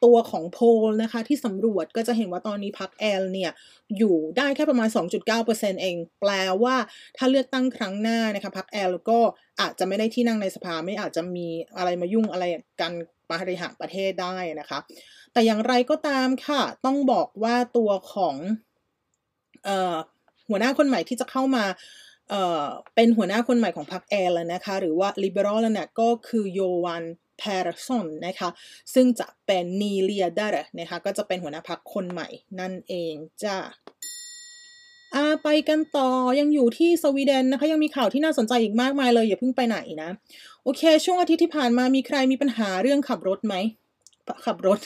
ตัวของโพลนะคะที่สำรวจก็จะเห็นว่าตอนนี้พรรคแอลเนี่ยอยู่ได้แค่ประมาณ สองจุดเก้าเปอร์เซ็นต์ เองแปลว่าถ้าเลือกตั้งครั้งหน้านะคะพรรคแอลก็อาจจะไม่ได้ที่นั่งในสภาไม่อาจจะมีอะไรมายุ่งอะไรกันบริหารประเทศได้นะคะแต่อย่างไรก็ตามค่ะต้องบอกว่าตัวของเอ่อหัวหน้าคนใหม่ที่จะเข้ามาเอ่อเป็นหัวหน้าคนใหม่ของพรรคแอลนะคะหรือว่า Liberal แล้วเนี่ยก็คือโยวันแพร์ซอนนะคะซึ่งจะเป็นนีเลียดาร์นะคะก็จะเป็นหัวหน้าพรรคคนใหม่นั่นเองจ้าอ่าไปกันต่อยังอยู่ที่สวีเดนนะคะยังมีข่าวที่น่าสนใจอีกมากมายเลยอย่าเพิ่งไปไหนนะโอเคช่วงอาทิตย์ที่ผ่านมามีใครมีปัญหาเรื่องขับรถไหมขับรถ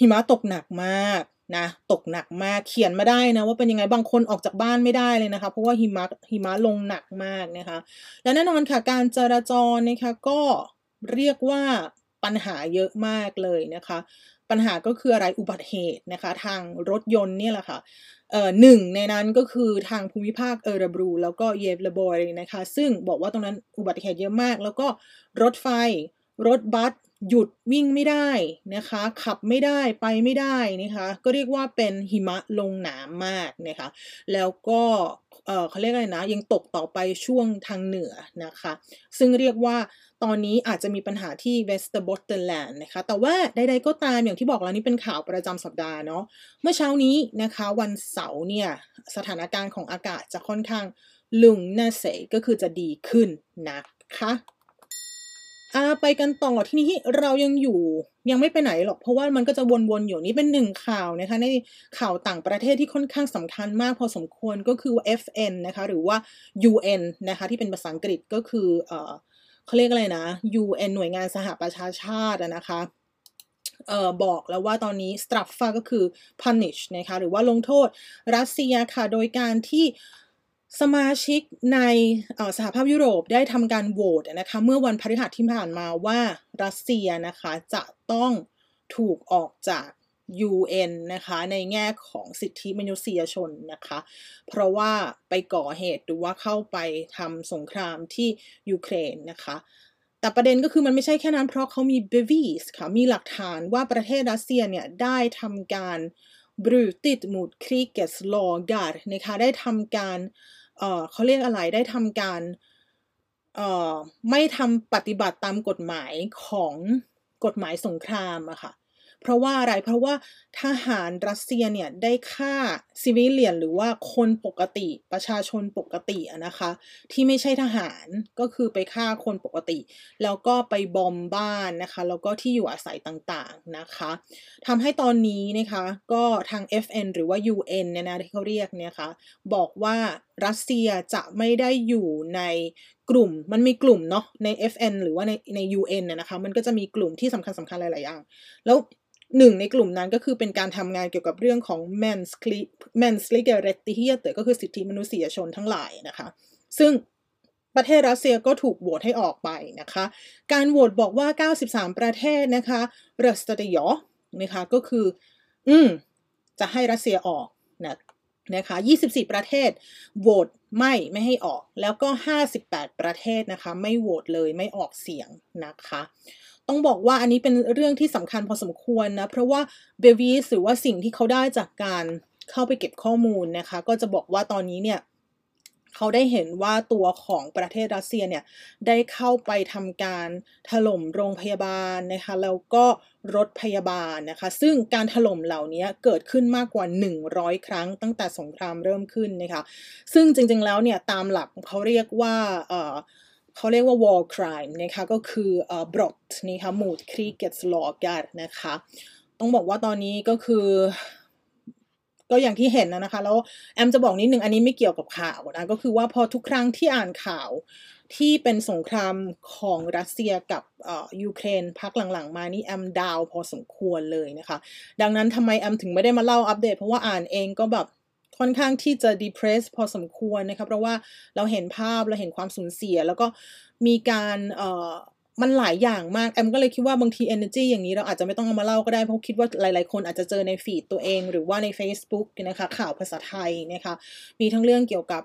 หิมะตกหนักมากนะตกหนักมากเขียนมาได้นะว่าเป็นยังไงบางคนออกจากบ้านไม่ได้เลยนะคะเพราะว่าหิมะหิมะลงหนักมากนะคะและแน่นอนค่ะการจราจรนะคะก็เรียกว่าปัญหาเยอะมากเลยนะคะปัญหาก็คืออะไรอุบัติเหตุนะคะทางรถยนต์เนี่ยแหละค่ะเอ่อหนึ่งในนั้นก็คือทางภูมิภาคเอราบรูแล้วก็เยฟเลบอยนะคะซึ่งบอกว่าตรงนั้นอุบัติเหตุเยอะมากแล้วก็รถไฟรถบัสหยุดวิ่งไม่ได้นะคะขับไม่ได้ไปไม่ได้นะคะก็เรียกว่าเป็นหิมะลงหนามากนะคะแล้วก็เอ่อเขาเรียกอะไรนะยังตกต่อไปช่วงทางเหนือนะคะซึ่งเรียกว่าตอนนี้อาจจะมีปัญหาที่เวสเตอร์บอตเทนแลนด์นะคะแต่ว่าใดๆก็ตามอย่างที่บอกแล้วนี่เป็นข่าวประจำสัปดาห์เนาะเมื่อเช้านี้นะคะวันเสาร์เนี่ยสถานการณ์ของอากาศจะค่อนข้างลุงน่าเสยก็คือจะดีขึ้นนะคะอ่าไปกันต่อที่นี้เรายังอยู่ยังไม่ไปไหนหรอกเพราะว่ามันก็จะวนๆอยู่นี่เป็นหนึ่งข่าวนะคะในข่าวต่างประเทศที่ค่อนข้างสำคัญมากพอสมควรก็คือ เอฟ เอ็น นะคะหรือว่า ยู เอ็น นะคะที่เป็นภาษาอังกฤษก็คือเอ่อเขาเรียกอะไรนะ ยู เอ็น หน่วยงานสหประชาชาตินะคะเอ่อบอกแล้วว่าตอนนี้ Straffa ก็คือ punish นะคะหรือว่าลงโทษรัสเซียค่ะโดยการที่สมาชิกในสหภาพยุโรปได้ทำการโหวตนะคะเมื่อวันพฤหัสที่ผ่านมาว่ารัสเซียนะคะจะต้องถูกออกจาก ยู เอ็น นะคะในแง่ของสิทธิมนุษยชนนะคะเพราะว่าไปก่อเหตุหรือว่าเข้าไปทำสงครามที่ยูเครนนะคะแต่ประเด็นก็คือมันไม่ใช่แค่นั้นเพราะเขามี bevis ค่ะมีหลักฐานว่าประเทศรัสเซียเนี่ยได้ทำการ brutit mot krigets lagar นะคะได้ทำการ เอ่อ เขาเรียกอะไรได้ทำการไม่ทำปฏิบัติตามกฎหมายของกฎหมายสงครามอะค่ะเพราะว่าอะไรเพราะว่าทหารรัสเซียเนี่ยได้ฆ่าซิวิเลียนหรือว่าคนปกติประชาชนปกติอะนะคะที่ไม่ใช่ทหารก็คือไปฆ่าคนปกติแล้วก็ไปบอมบ้านนะคะแล้วก็ที่อยู่อาศัยต่างๆนะคะทำให้ตอนนี้นะคะก็ทาง เอฟ เอ็น หรือว่า ยู เอ็น เนี่ยนะที่เขาเรียกเนี่ยค่ะบอกว่ารัสเซียจะไม่ได้อยู่ในกลุ่มมันมีกลุ่มเนาะใน เอฟ เอ็น หรือว่าในใน ยู เอ็น น่ะนะคะมันก็จะมีกลุ่มที่สำคัญสำคัญหลายๆอย่างแล้วหนึ่งในกลุ่มนั้นก็คือเป็นการทำงานเกี่ยวกับเรื่องของ Men's Legal Rettigheter ก็คือสิทธิมนุษยชนทั้งหลายนะคะซึ่งประเทศรัสเซียก็ถูกโหวตให้ออกไปนะคะการโหวตบอกว่า เก้าสิบสาม ประเทศนะคะรัสเซียนะคะก็คืออืมจะให้รัสเซียออกนะนะคะยี่สิบสี่ประเทศโหวตไม่ไม่ให้ออกแล้วก็ห้าสิบแปดประเทศนะคะไม่โหวตเลยไม่ออกเสียงนะคะต้องบอกว่าอันนี้เป็นเรื่องที่สำคัญพอสมควรนะเพราะว่าเบวีสหรือว่าสิ่งที่เขาได้จากการเข้าไปเก็บข้อมูลนะคะก็จะบอกว่าตอนนี้เนี่ยเขาได้เห็นว่าตัวของประเทศรัสเซียเนี่ยได้เข้าไปทำการถล่มโรงพยาบาลนะคะแล้วก็รถพยาบาลนะคะซึ่งการถล่มเหล่านี้เกิดขึ้นมากกว่าหนึ่งร้อยครั้งตั้งแต่สงครามเริ่มขึ้นนะคะซึ่งจริงๆแล้วเนี่ยตามหลักเขาเรียกว่าเอ่อเขาเรียกว่า war crime นะคะก็คือเอ่อ brott นะคะ mot krigets lagar นะคะต้องบอกว่าตอนนี้ก็คือก็อย่างที่เห็นนะคะแล้วแอมจะบอกนิดนึงอันนี้ไม่เกี่ยวกับข่าวนะก็คือว่าพอทุกครั้งที่อ่านข่าวที่เป็นสงครามของรัสเซียกับเอ่อยูเครนพักหลังๆมานี่แอมดาวพอสมควรเลยนะคะดังนั้นทำไมแอมถึงไม่ได้มาเล่าอัปเดตเพราะว่าอ่านเองก็แบบค่อนข้างที่จะ depress พอสมควรนะคะเพราะว่าเราเห็นภาพเราเห็นความสูญเสียแล้วก็มีการเอ่อมันหลายอย่างมากแอมก็เลยคิดว่าบางที energy อย่างนี้เราอาจจะไม่ต้องเอามาเล่าก็ได้เพราะคิดว่าหลายๆคนอาจจะเจอในฟีดตัวเองหรือว่าใน Facebook นะคะข่าวภาษาไทยนะคะมีทั้งเรื่องเกี่ยวกับ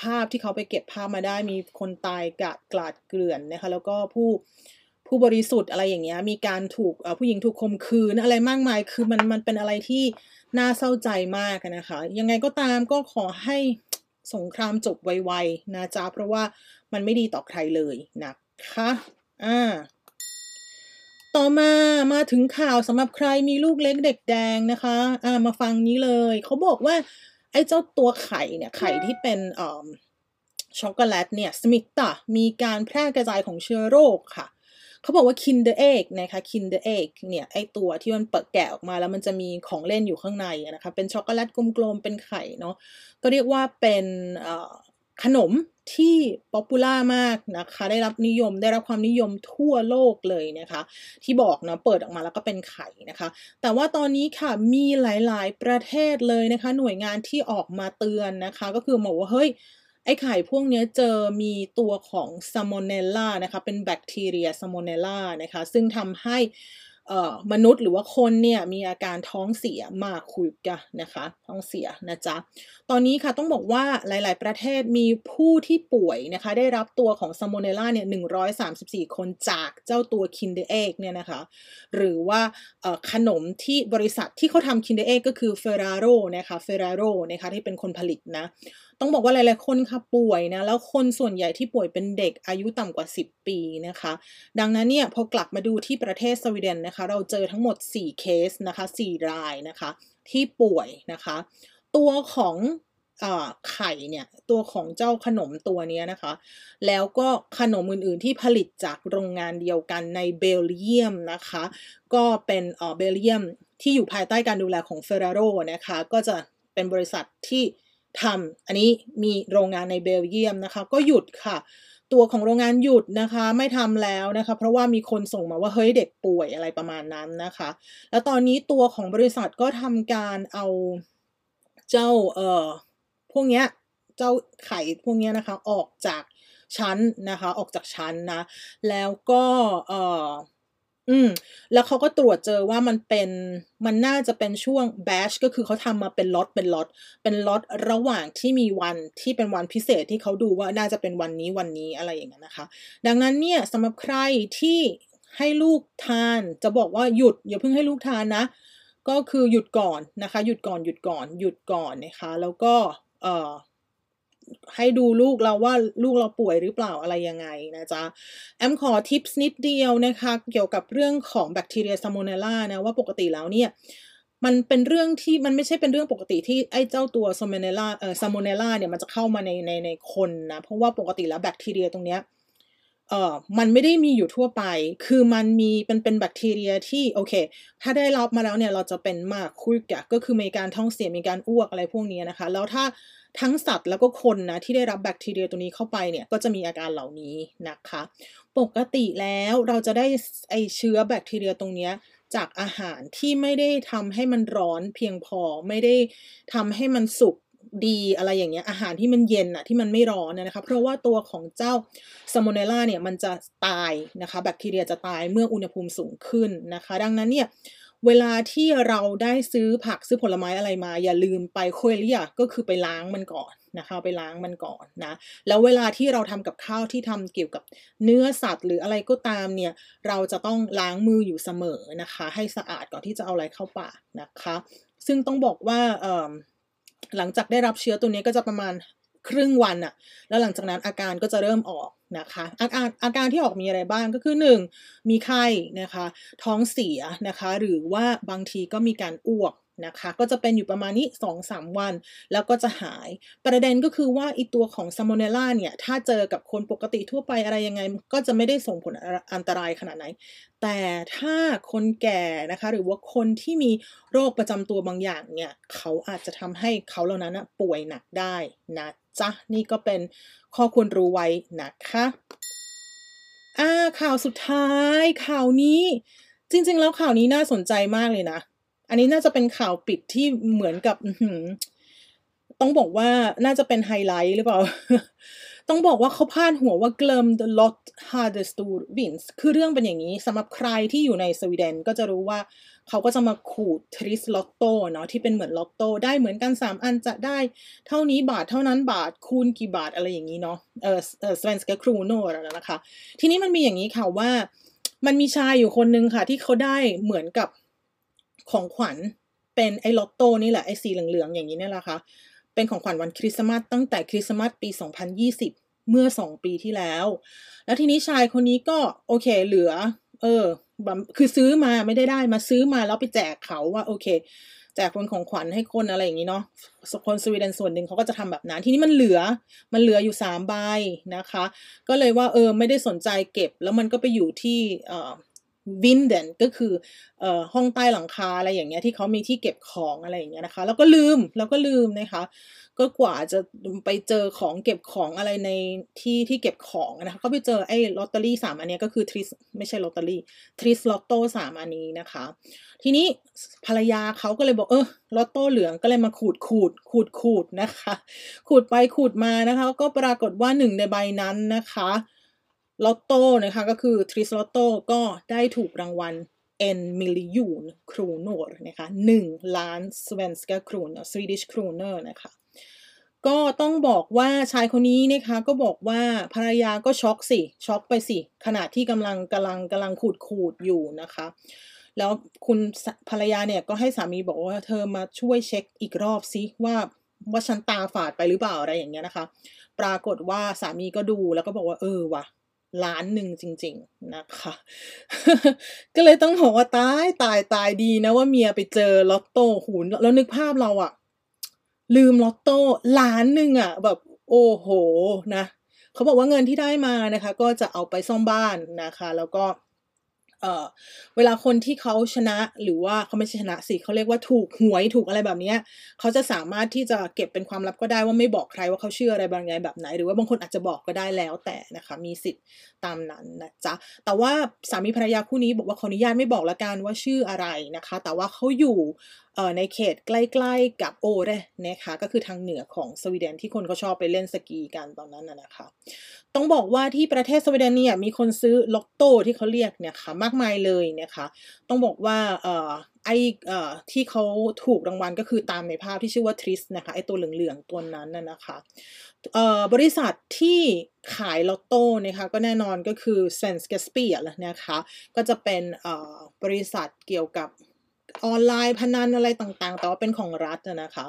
ภาพที่เขาไปเก็บภาพมาได้มีคนตายกาดกลาดเกลื่อนนะคะแล้วก็ผู้ผู้บริสุทธิ์อะไรอย่างเงี้ยมีการถูกผู้หญิงถูกข่มขืนอะไรมากมายคือมันมันเป็นอะไรที่น่าเศร้าใจมากนะคะยังไงก็ตามก็ขอให้สงครามจบไวๆนะจ๊ะเพราะว่ามันไม่ดีต่อใครเลยนะคะอ่าต่อมามาถึงข่าวสำหรับใครมีลูกเล็กเด็กแดงนะคะอ่ามาฟังนี้เลยเขาบอกว่าไอ้เจ้าตัวไข่เนี่ยไข่ที่เป็นเอ่อช็อกโกแลตเนี่ยสมิกตะมีการแพร่กระจายของเชื้อโรคค่ะเขาบอกว่า Kinder Egg นะคะ Kinder Egg เนี่ยไอตัวที่มันเปิดแกะออกมาแล้วมันจะมีของเล่นอยู่ข้างในนะคะเป็นช็อกโกแลตกลมๆเป็นไข่เนาะก็เรียกว่าเป็นขนมที่ป๊อปปูล่ามากนะคะได้รับนิยมได้รับความนิยมทั่วโลกเลยนะคะที่บอกเนาะเปิดออกมาแล้วก็เป็นไข่นะคะแต่ว่าตอนนี้ค่ะมีหลายๆประเทศเลยนะคะหน่วยงานที่ออกมาเตือนนะคะก็คือบอกว่าเฮ้ยไอ้ไข่พวกนี้เจอมีตัวของ Salmonella นะคะเป็นแบคทีเรีย Salmonella นะคะซึ่งทำให้มนุษย์หรือว่าคนเนี่ยมีอาการท้องเสียมากคุยกันนะคะท้องเสียนะจ๊ะตอนนี้ค่ะต้องบอกว่าหลายๆประเทศมีผู้ที่ป่วยนะคะได้รับตัวของ Salmonella เนี่ยหนึ่งร้อยสามสิบสี่คนจากเจ้าตัว Kinder Egg เนี่ยนะคะหรือว่าขนมที่บริษัทที่เขาทำ Kinder Egg ก็คือ Ferrero นะคะ Ferrero นะคะที่เป็นคนผลิตนะต้องบอกว่าหลายๆคนค่ะป่วยนะแล้วคนส่วนใหญ่ที่ป่วยเป็นเด็กอายุต่ำกว่าสิบปีนะคะดังนั้นเนี่ยพอกลับมาดูที่ประเทศสวีเดนนะคะเราเจอทั้งหมดสี่เคสนะคะสี่รายนะคะที่ป่วยนะคะตัวของเอ่อไข่เนี่ยตัวของเจ้าขนมตัวนี้นะคะแล้วก็ขนมอื่นๆที่ผลิตจากโรงงานเดียวกันในเบลเยียมนะคะก็เป็นเอ่อเบลเยียมที่อยู่ภายใต้การดูแลของ Ferrero นะคะก็จะเป็นบริษัทที่ทำอันนี้มีโรงงานในเบลเยียมนะคะก็หยุดค่ะตัวของโรงงานหยุดนะคะไม่ทำแล้วนะคะเพราะว่ามีคนส่งมาว่าเฮ้ยเด็กป่วยอะไรประมาณนั้นนะคะแล้วตอนนี้ตัวของบริษัทก็ทำการเอาเจ้าเอ่อพวกเนี้ยเจ้าไข่พวกเนี้ยนะคะออกจากชั้นนะคะออกจากชั้นนะแล้วก็เอ่ออืมแล้วเขาก็ตรวจเจอว่ามันเป็นมันน่าจะเป็นช่วงแบชก็คือเขาทำมาเป็นล็อตเป็นล็อตเป็นล็อตระหว่างที่มีวันที่เป็นวันพิเศษที่เขาดูว่าน่าจะเป็นวันนี้วันนี้อะไรอย่างเงี้ยนะคะดังนั้นเนี่ยสำหรับใครที่ให้ลูกทานจะบอกว่าหยุดอย่าเพิ่งให้ลูกทานนะ ก็คือหยุดก่อนนะคะหยุดก่อนหยุดก่อนหยุดก่อนนะคะแล้วก็เอ่อให้ดูลูกเราว่าลูกเราป่วยหรือเปล่าอะไรยังไงนะจ๊ะแอมขอทิปส์นิดเดียวนะคะเกี่ยวกับเรื่องของแบคทีเรียซาโมเนลล่านะว่าปกติแล้วเนี่ยมันเป็นเรื่องที่มันไม่ใช่เป็นเรื่องปกติที่ไอ้เจ้าตัวซาโมเนลล่าเอ่อซาโมเนลล่าเนี่ยมันจะเข้ามาในในในคนนะเพราะว่าปกติแล้วแบคทีเรียตรงเนี้ยเอ่อมันไม่ได้มีอยู่ทั่วไปคือมันมีเป็นเป็นแบคทีเรียที่โอเคถ้าได้รับมาแล้วเนี่ยเราจะเป็นมากคุ้ยกะก็คือมีการท้องเสียมีการอ้วกอะไรพวกนี้นะคะแล้วถ้าทั้งสัตว์แล้วก็คนนะที่ได้รับแบคทีเรียตัวนี้เข้าไปเนี่ยก็จะมีอาการเหล่านี้นะคะปกติแล้วเราจะได้ไอเชื้อแบคทีเรียตรงเนี้ยจากอาหารที่ไม่ได้ทำให้มันร้อนเพียงพอไม่ได้ทำให้มันสุกดีอะไรอย่างเงี้ยอาหารที่มันเย็นอะที่มันไม่ร้อนนะคะเพราะว่าตัวของเจ้าซาโมเนลล่าเนี่ยมันจะตายนะคะแบคทีเรียจะตายเมื่ออุณหภูมิสูงขึ้นนะคะดังนั้นเนี่ยเวลาที่เราได้ซื้อผักซื้อผลไม้อะไรมาอย่าลืมไปโคเรียก็คือไปล้างมันก่อนนะคะไปล้างมันก่อนนะแล้วเวลาที่เราทำกับข้าวที่ทำเกี่ยวกับเนื้อสัตว์หรืออะไรก็ตามเนี่ยเราจะต้องล้างมืออยู่เสมอนะคะให้สะอาดก่อนที่จะเอาอะไรเข้าปากนะคะซึ่งต้องบอกว่าเอ่อหลังจากได้รับเชื้อตัวนี้ก็จะประมาณครึ่งวันอะแล้วหลังจากนั้นอาการก็จะเริ่มออกนะคะอาการอาการที่ออกมีอะไรบ้างก็คือหนึ่งมีไข้นะคะท้องเสียนะคะหรือว่าบางทีก็มีการอ้วกนะคะก็จะเป็นอยู่ประมาณนี้ สองถึงสาม วันแล้วก็จะหายประเด็นก็คือว่าไอ้ตัวของซาโมเนลล่าเนี่ยถ้าเจอกับคนปกติทั่วไปอะไรยังไงก็จะไม่ได้ส่งผลอันตรายขนาดไหนแต่ถ้าคนแก่นะคะหรือว่าคนที่มีโรคประจำตัวบางอย่างเนี่ยเขาอาจจะทำให้เขาเหล่านั้นนะป่วยหนักได้นะจ๊ะนี่ก็เป็นข้อควรรู้ไว้นะคะอ่าข่าวสุดท้ายข่าวนี้จริงๆแล้วข่าวนี้น่าสนใจมากเลยนะอันนี้น่าจะเป็นข่าวปิดที่เหมือนกับต้องบอกว่าน่าจะเป็นไฮไลท์หรือเปล่า ต้องบอกว่าเขาพาดหัวว่า glömd lot har det stor vinst คือเรื่องเป็นอย่างนี้สำหรับใครที่อยู่ในสวีเดนก็จะรู้ว่าเขาก็จะมาขูดทริสลอตโต้เนาะที่เป็นเหมือนลอตโต้ได้เหมือนกันสามอันจะได้เท่านี้บาทเท่านั้นบาทคูณกี่บาทอะไรอย่างนี้เนาะเออเออสเวนสก์ครูโน่อะไรนะคะทีนี้มันมีอย่างนี้ค่ะว่ามันมีชายอยู่คนนึงค่ะที่เขาได้เหมือนกับของขวัญเป็นไอ้ลอตโต้นี่แหละไอ้สีเหลืองๆอย่างนี้นี่แหละค่ะเป็นของขวัญวันคริสต์มาสตั้งแต่คริสต์มาสปีสองพันยี่สิบเมื่อสองปีที่แล้วแล้วทีนี้ชายคนนี้ก็โอเคเหลือเออคือซื้อมาไม่ได้ได้มาซื้อมาแล้วไปแจกเขาว่าโอเคแจกเป็นของขวัญให้คนอะไรอย่างนี้เนาะคนสวีเดนส่วนหนึ่งเขาก็จะทำแบบนั้นทีนี้มันเหลือมันเหลืออยู่สามใบนะคะก็เลยว่าเออไม่ได้สนใจเก็บแล้วมันก็ไปอยู่ที่เอ่อวินเดนก็คือเอ่อห้องใต้หลังคาอะไรอย่างเงี้ยที่เขามีที่เก็บของอะไรอย่างเงี้ยนะคะแล้วก็ลืมแล้วก็ลืมนะคะก็กว่าจะไปเจอของเก็บของอะไรในที่ที่เก็บของนะคะก็ไปเจอไอ้ลอตเตอรี่สามอันนี้ก็คือทริสไม่ใช่ลอตเตอรี่ทริสลอตโต้สามอันนี้นะคะทีนี้ภรรยาเขาก็เลยบอกเออลอตโต้เหลืองก็เลยมาขูดขูดขูดขูดนะคะขูดไปขูดมานะคะก็ปรากฏว่าหนึ่งในใบนั้นนะคะลอตโต้นะคะก็คือทริสลอตโต้ก็ได้ถูกรางวัล en miljon kronor นะคะหนึ่งล้าน svenska kronor Swedish kronor นะคะก็ต้องบอกว่าชายคนนี้นะคะก็บอกว่าภรรยาก็ช็อกสิช็อกไปสิขณะที่กำลังกำลังกำลังขูดขูดอยู่นะคะแล้วคุณภรรยาเนี่ยก็ให้สามีบอกว่าเธอมาช่วยเช็คอีกรอบสิว่าว่าฉันตาฝาดไปหรือเปล่าอะไรอย่างเงี้ยนะคะปรากฏว่าสามีก็ดูแล้วก็บอกว่าเออว่ะล้านหนึ่งจริงๆนะคะก็เลยต้องบอกว่าตายตายตายดีนะว่าเมียไปเจอลอตโต้หูนแล้วนึกภาพเราอะลืมลอตโต้ล้านหนึ่งอะแบบโอ้โหนะเขาบอกว่าเงินที่ได้มานะคะก็จะเอาไปซ่อมบ้านนะคะแล้วก็เออเวลาคนที่เขาชนะหรือว่าเขาไม่ใช่ชนะสิเขาเรียกว่าถูกหวยถูกอะไรแบบนี้เขาจะสามารถที่จะเก็บเป็นความลับก็ได้ว่าไม่บอกใครว่าเขาเชื่ออะไรบางอย่างแบบไหนหรือว่าบางคนอาจจะบอกก็ได้แล้วแต่นะคะมีสิทธิ์ตามนั้นนะจ๊ะแต่ว่าสามีภรรยาคู่นี้บอกว่าขออนุญาตไม่บอกละกันว่าชื่ออะไรนะคะแต่ว่าเขาอยู่ในเขตใกล้ๆกับโอเรนะคะก็คือทางเหนือของสวีเดนที่คนก็ชอบไปเล่นสกีกันตอนนั้นน่ะนะคะต้องบอกว่าที่ประเทศสวีเดนเนี่ยมีคนซื้อลอตโต้ที่เขาเรียกเนี่ยค่ะมากมายเลยนะคะต้องบอกว่าเอ่อไอ้เอ่อที่เขาถูกรางวัลก็คือตามในภาพที่ชื่อว่าทริสนะคะไอ้ตัวเหลืองๆตัวนั้นน่ะนะคะเอ่อบริษัทที่ขายลอตโต้นะคะก็แน่นอนก็คือ Svenska Spel นะคะก็จะเป็นเอ่อบริษัทเกี่ยวกับ ออนไลน์พนันอะไรต่างๆแต่ว่าเป็นของรัฐนะคะ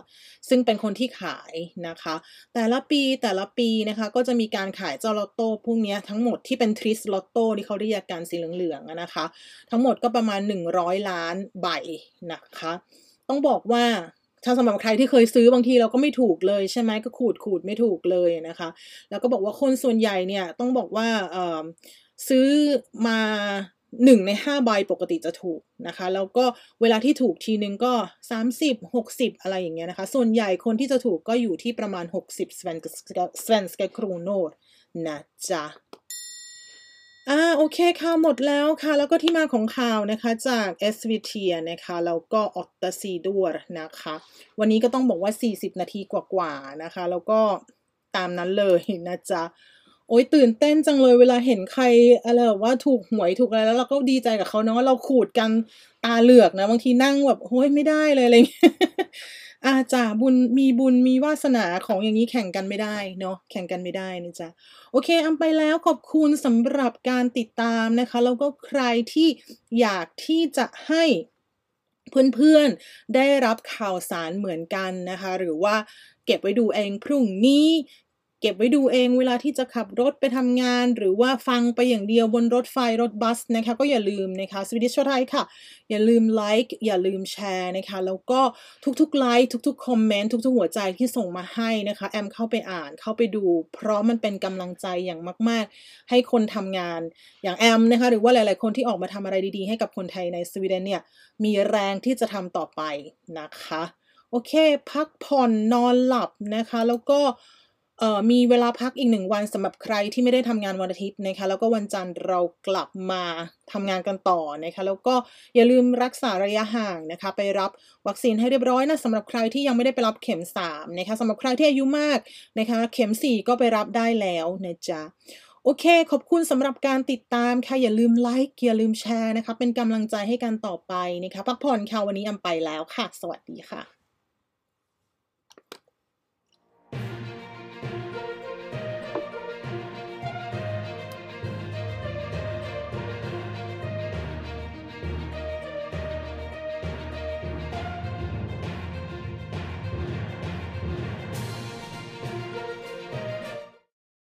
ซึ่งเป็นคนที่ขายนะคะแต่ละปีแต่ละปีนะคะก็จะมีการขายเจ้าลอตโต้พวกนี้ทั้งหมดที่เป็นทริสลอตโต้ที่เขาเรียกกันสีเหลืองๆนะคะทั้งหมดก็ประมาณหนึ่งร้อยล้านใบนะคะต้องบอกว่าถ้าสำหรับใครที่เคยซื้อบางทีเราก็ไม่ถูกเลยใช่ไหมก็ขูดขูดไม่ถูกเลยนะคะแล้วก็บอกว่าคนส่วนใหญ่เนี่ยต้องบอกว่าเอ่อซื้อมาหนึ่งในห้าใบปกติจะถูกนะคะแล้วก็เวลาที่ถูกทีนึงก็สามสิบ หกสิบอะไรอย่างเงี้ยนะคะส่วนใหญ่คนที่จะถูกก็อยู่ที่ประมาณหกสิบ svenska kronor นะจ๊ะอ่าโอเคข่าวหมดแล้วค่ะแล้วก็ที่มาของข่าวนะคะจาก เอส วี ที นะคะแล้วก็ออตตาซีดัวนะคะวันนี้ก็ต้องบอกว่าสี่สิบนาทีกว่าๆนะคะแล้วก็ตามนั้นเลยนะจ๊ะโอ้ยตื่นเต้นจังเลยเวลาเห็นใครอะไรแบบว่าถูกหวยถูกอะไรแล้วเราก็ดีใจกับเขาเนาะเราขูดกันตาเหลือกนะบางทีนั่งแบบโอ้ยไม่ได้เลยอะไรเงี้ยอาจ่าบุญมีบุญมีวาสนาของอย่างนี้แข่งกันไม่ได้เนาะแข่งกันไม่ได้นะจ๊ะโอเคอำไปแล้วขอบคุณสำหรับการติดตามนะคะแล้วก็ใครที่อยากที่จะให้เพื่อนๆได้รับข่าวสารเหมือนกันนะคะหรือว่าเก็บไว้ดูเองพรุ่งนี้เก็บไว้ดูเองเวลาที่จะขับรถไปทำงานหรือว่าฟังไปอย่างเดียวบนรถไฟรถบัสนะคะก็อย่าลืมนะคะ สวีดิช โฟร์ไทย ค่ะอย่าลืมไลค์อย่าลืมแชร์นะคะแล้วก็ทุกๆไลค์ทุกๆคอมเมนต์ทุกๆหัวใจที่ส่งมาให้นะคะแอมเข้าไปอ่านเข้าไปดูเพราะมันเป็นกำลังใจอย่างมากๆให้คนทำงานอย่างแอมนะคะหรือว่าหลายๆคนที่ออกมาทำอะไรดีๆให้กับคนไทยในสวีเดนเนี่ยมีแรงที่จะทำต่อไปนะคะโอเคพักผ่อนนอนหลับนะคะแล้วก็เอ่อมีเวลาพักอีกหนึ่งวันสำหรับใครที่ไม่ได้ทำงานวันอาทิตย์นะคะแล้วก็วันจันทร์เรากลับมาทำงานกันต่อนะคะแล้วก็อย่าลืมรักษาระยะห่างนะคะไปรับวัคซีนให้เรียบร้อยนะสำหรับใครที่ยังไม่ได้ไปรับเข็มสามนะคะสำหรับใครที่อายุมากนะคะเข็มสี่ก็ไปรับได้แล้วนะจ๊ะโอเคขอบคุณสำหรับการติดตามค่ะอย่าลืมไลค์อย่าลืมแชร์นะคะเป็นกำลังใจให้กันต่อไปนะคะพักผ่อนค่ะวันนี้อำไปแล้วค่ะสวัสดีค่ะ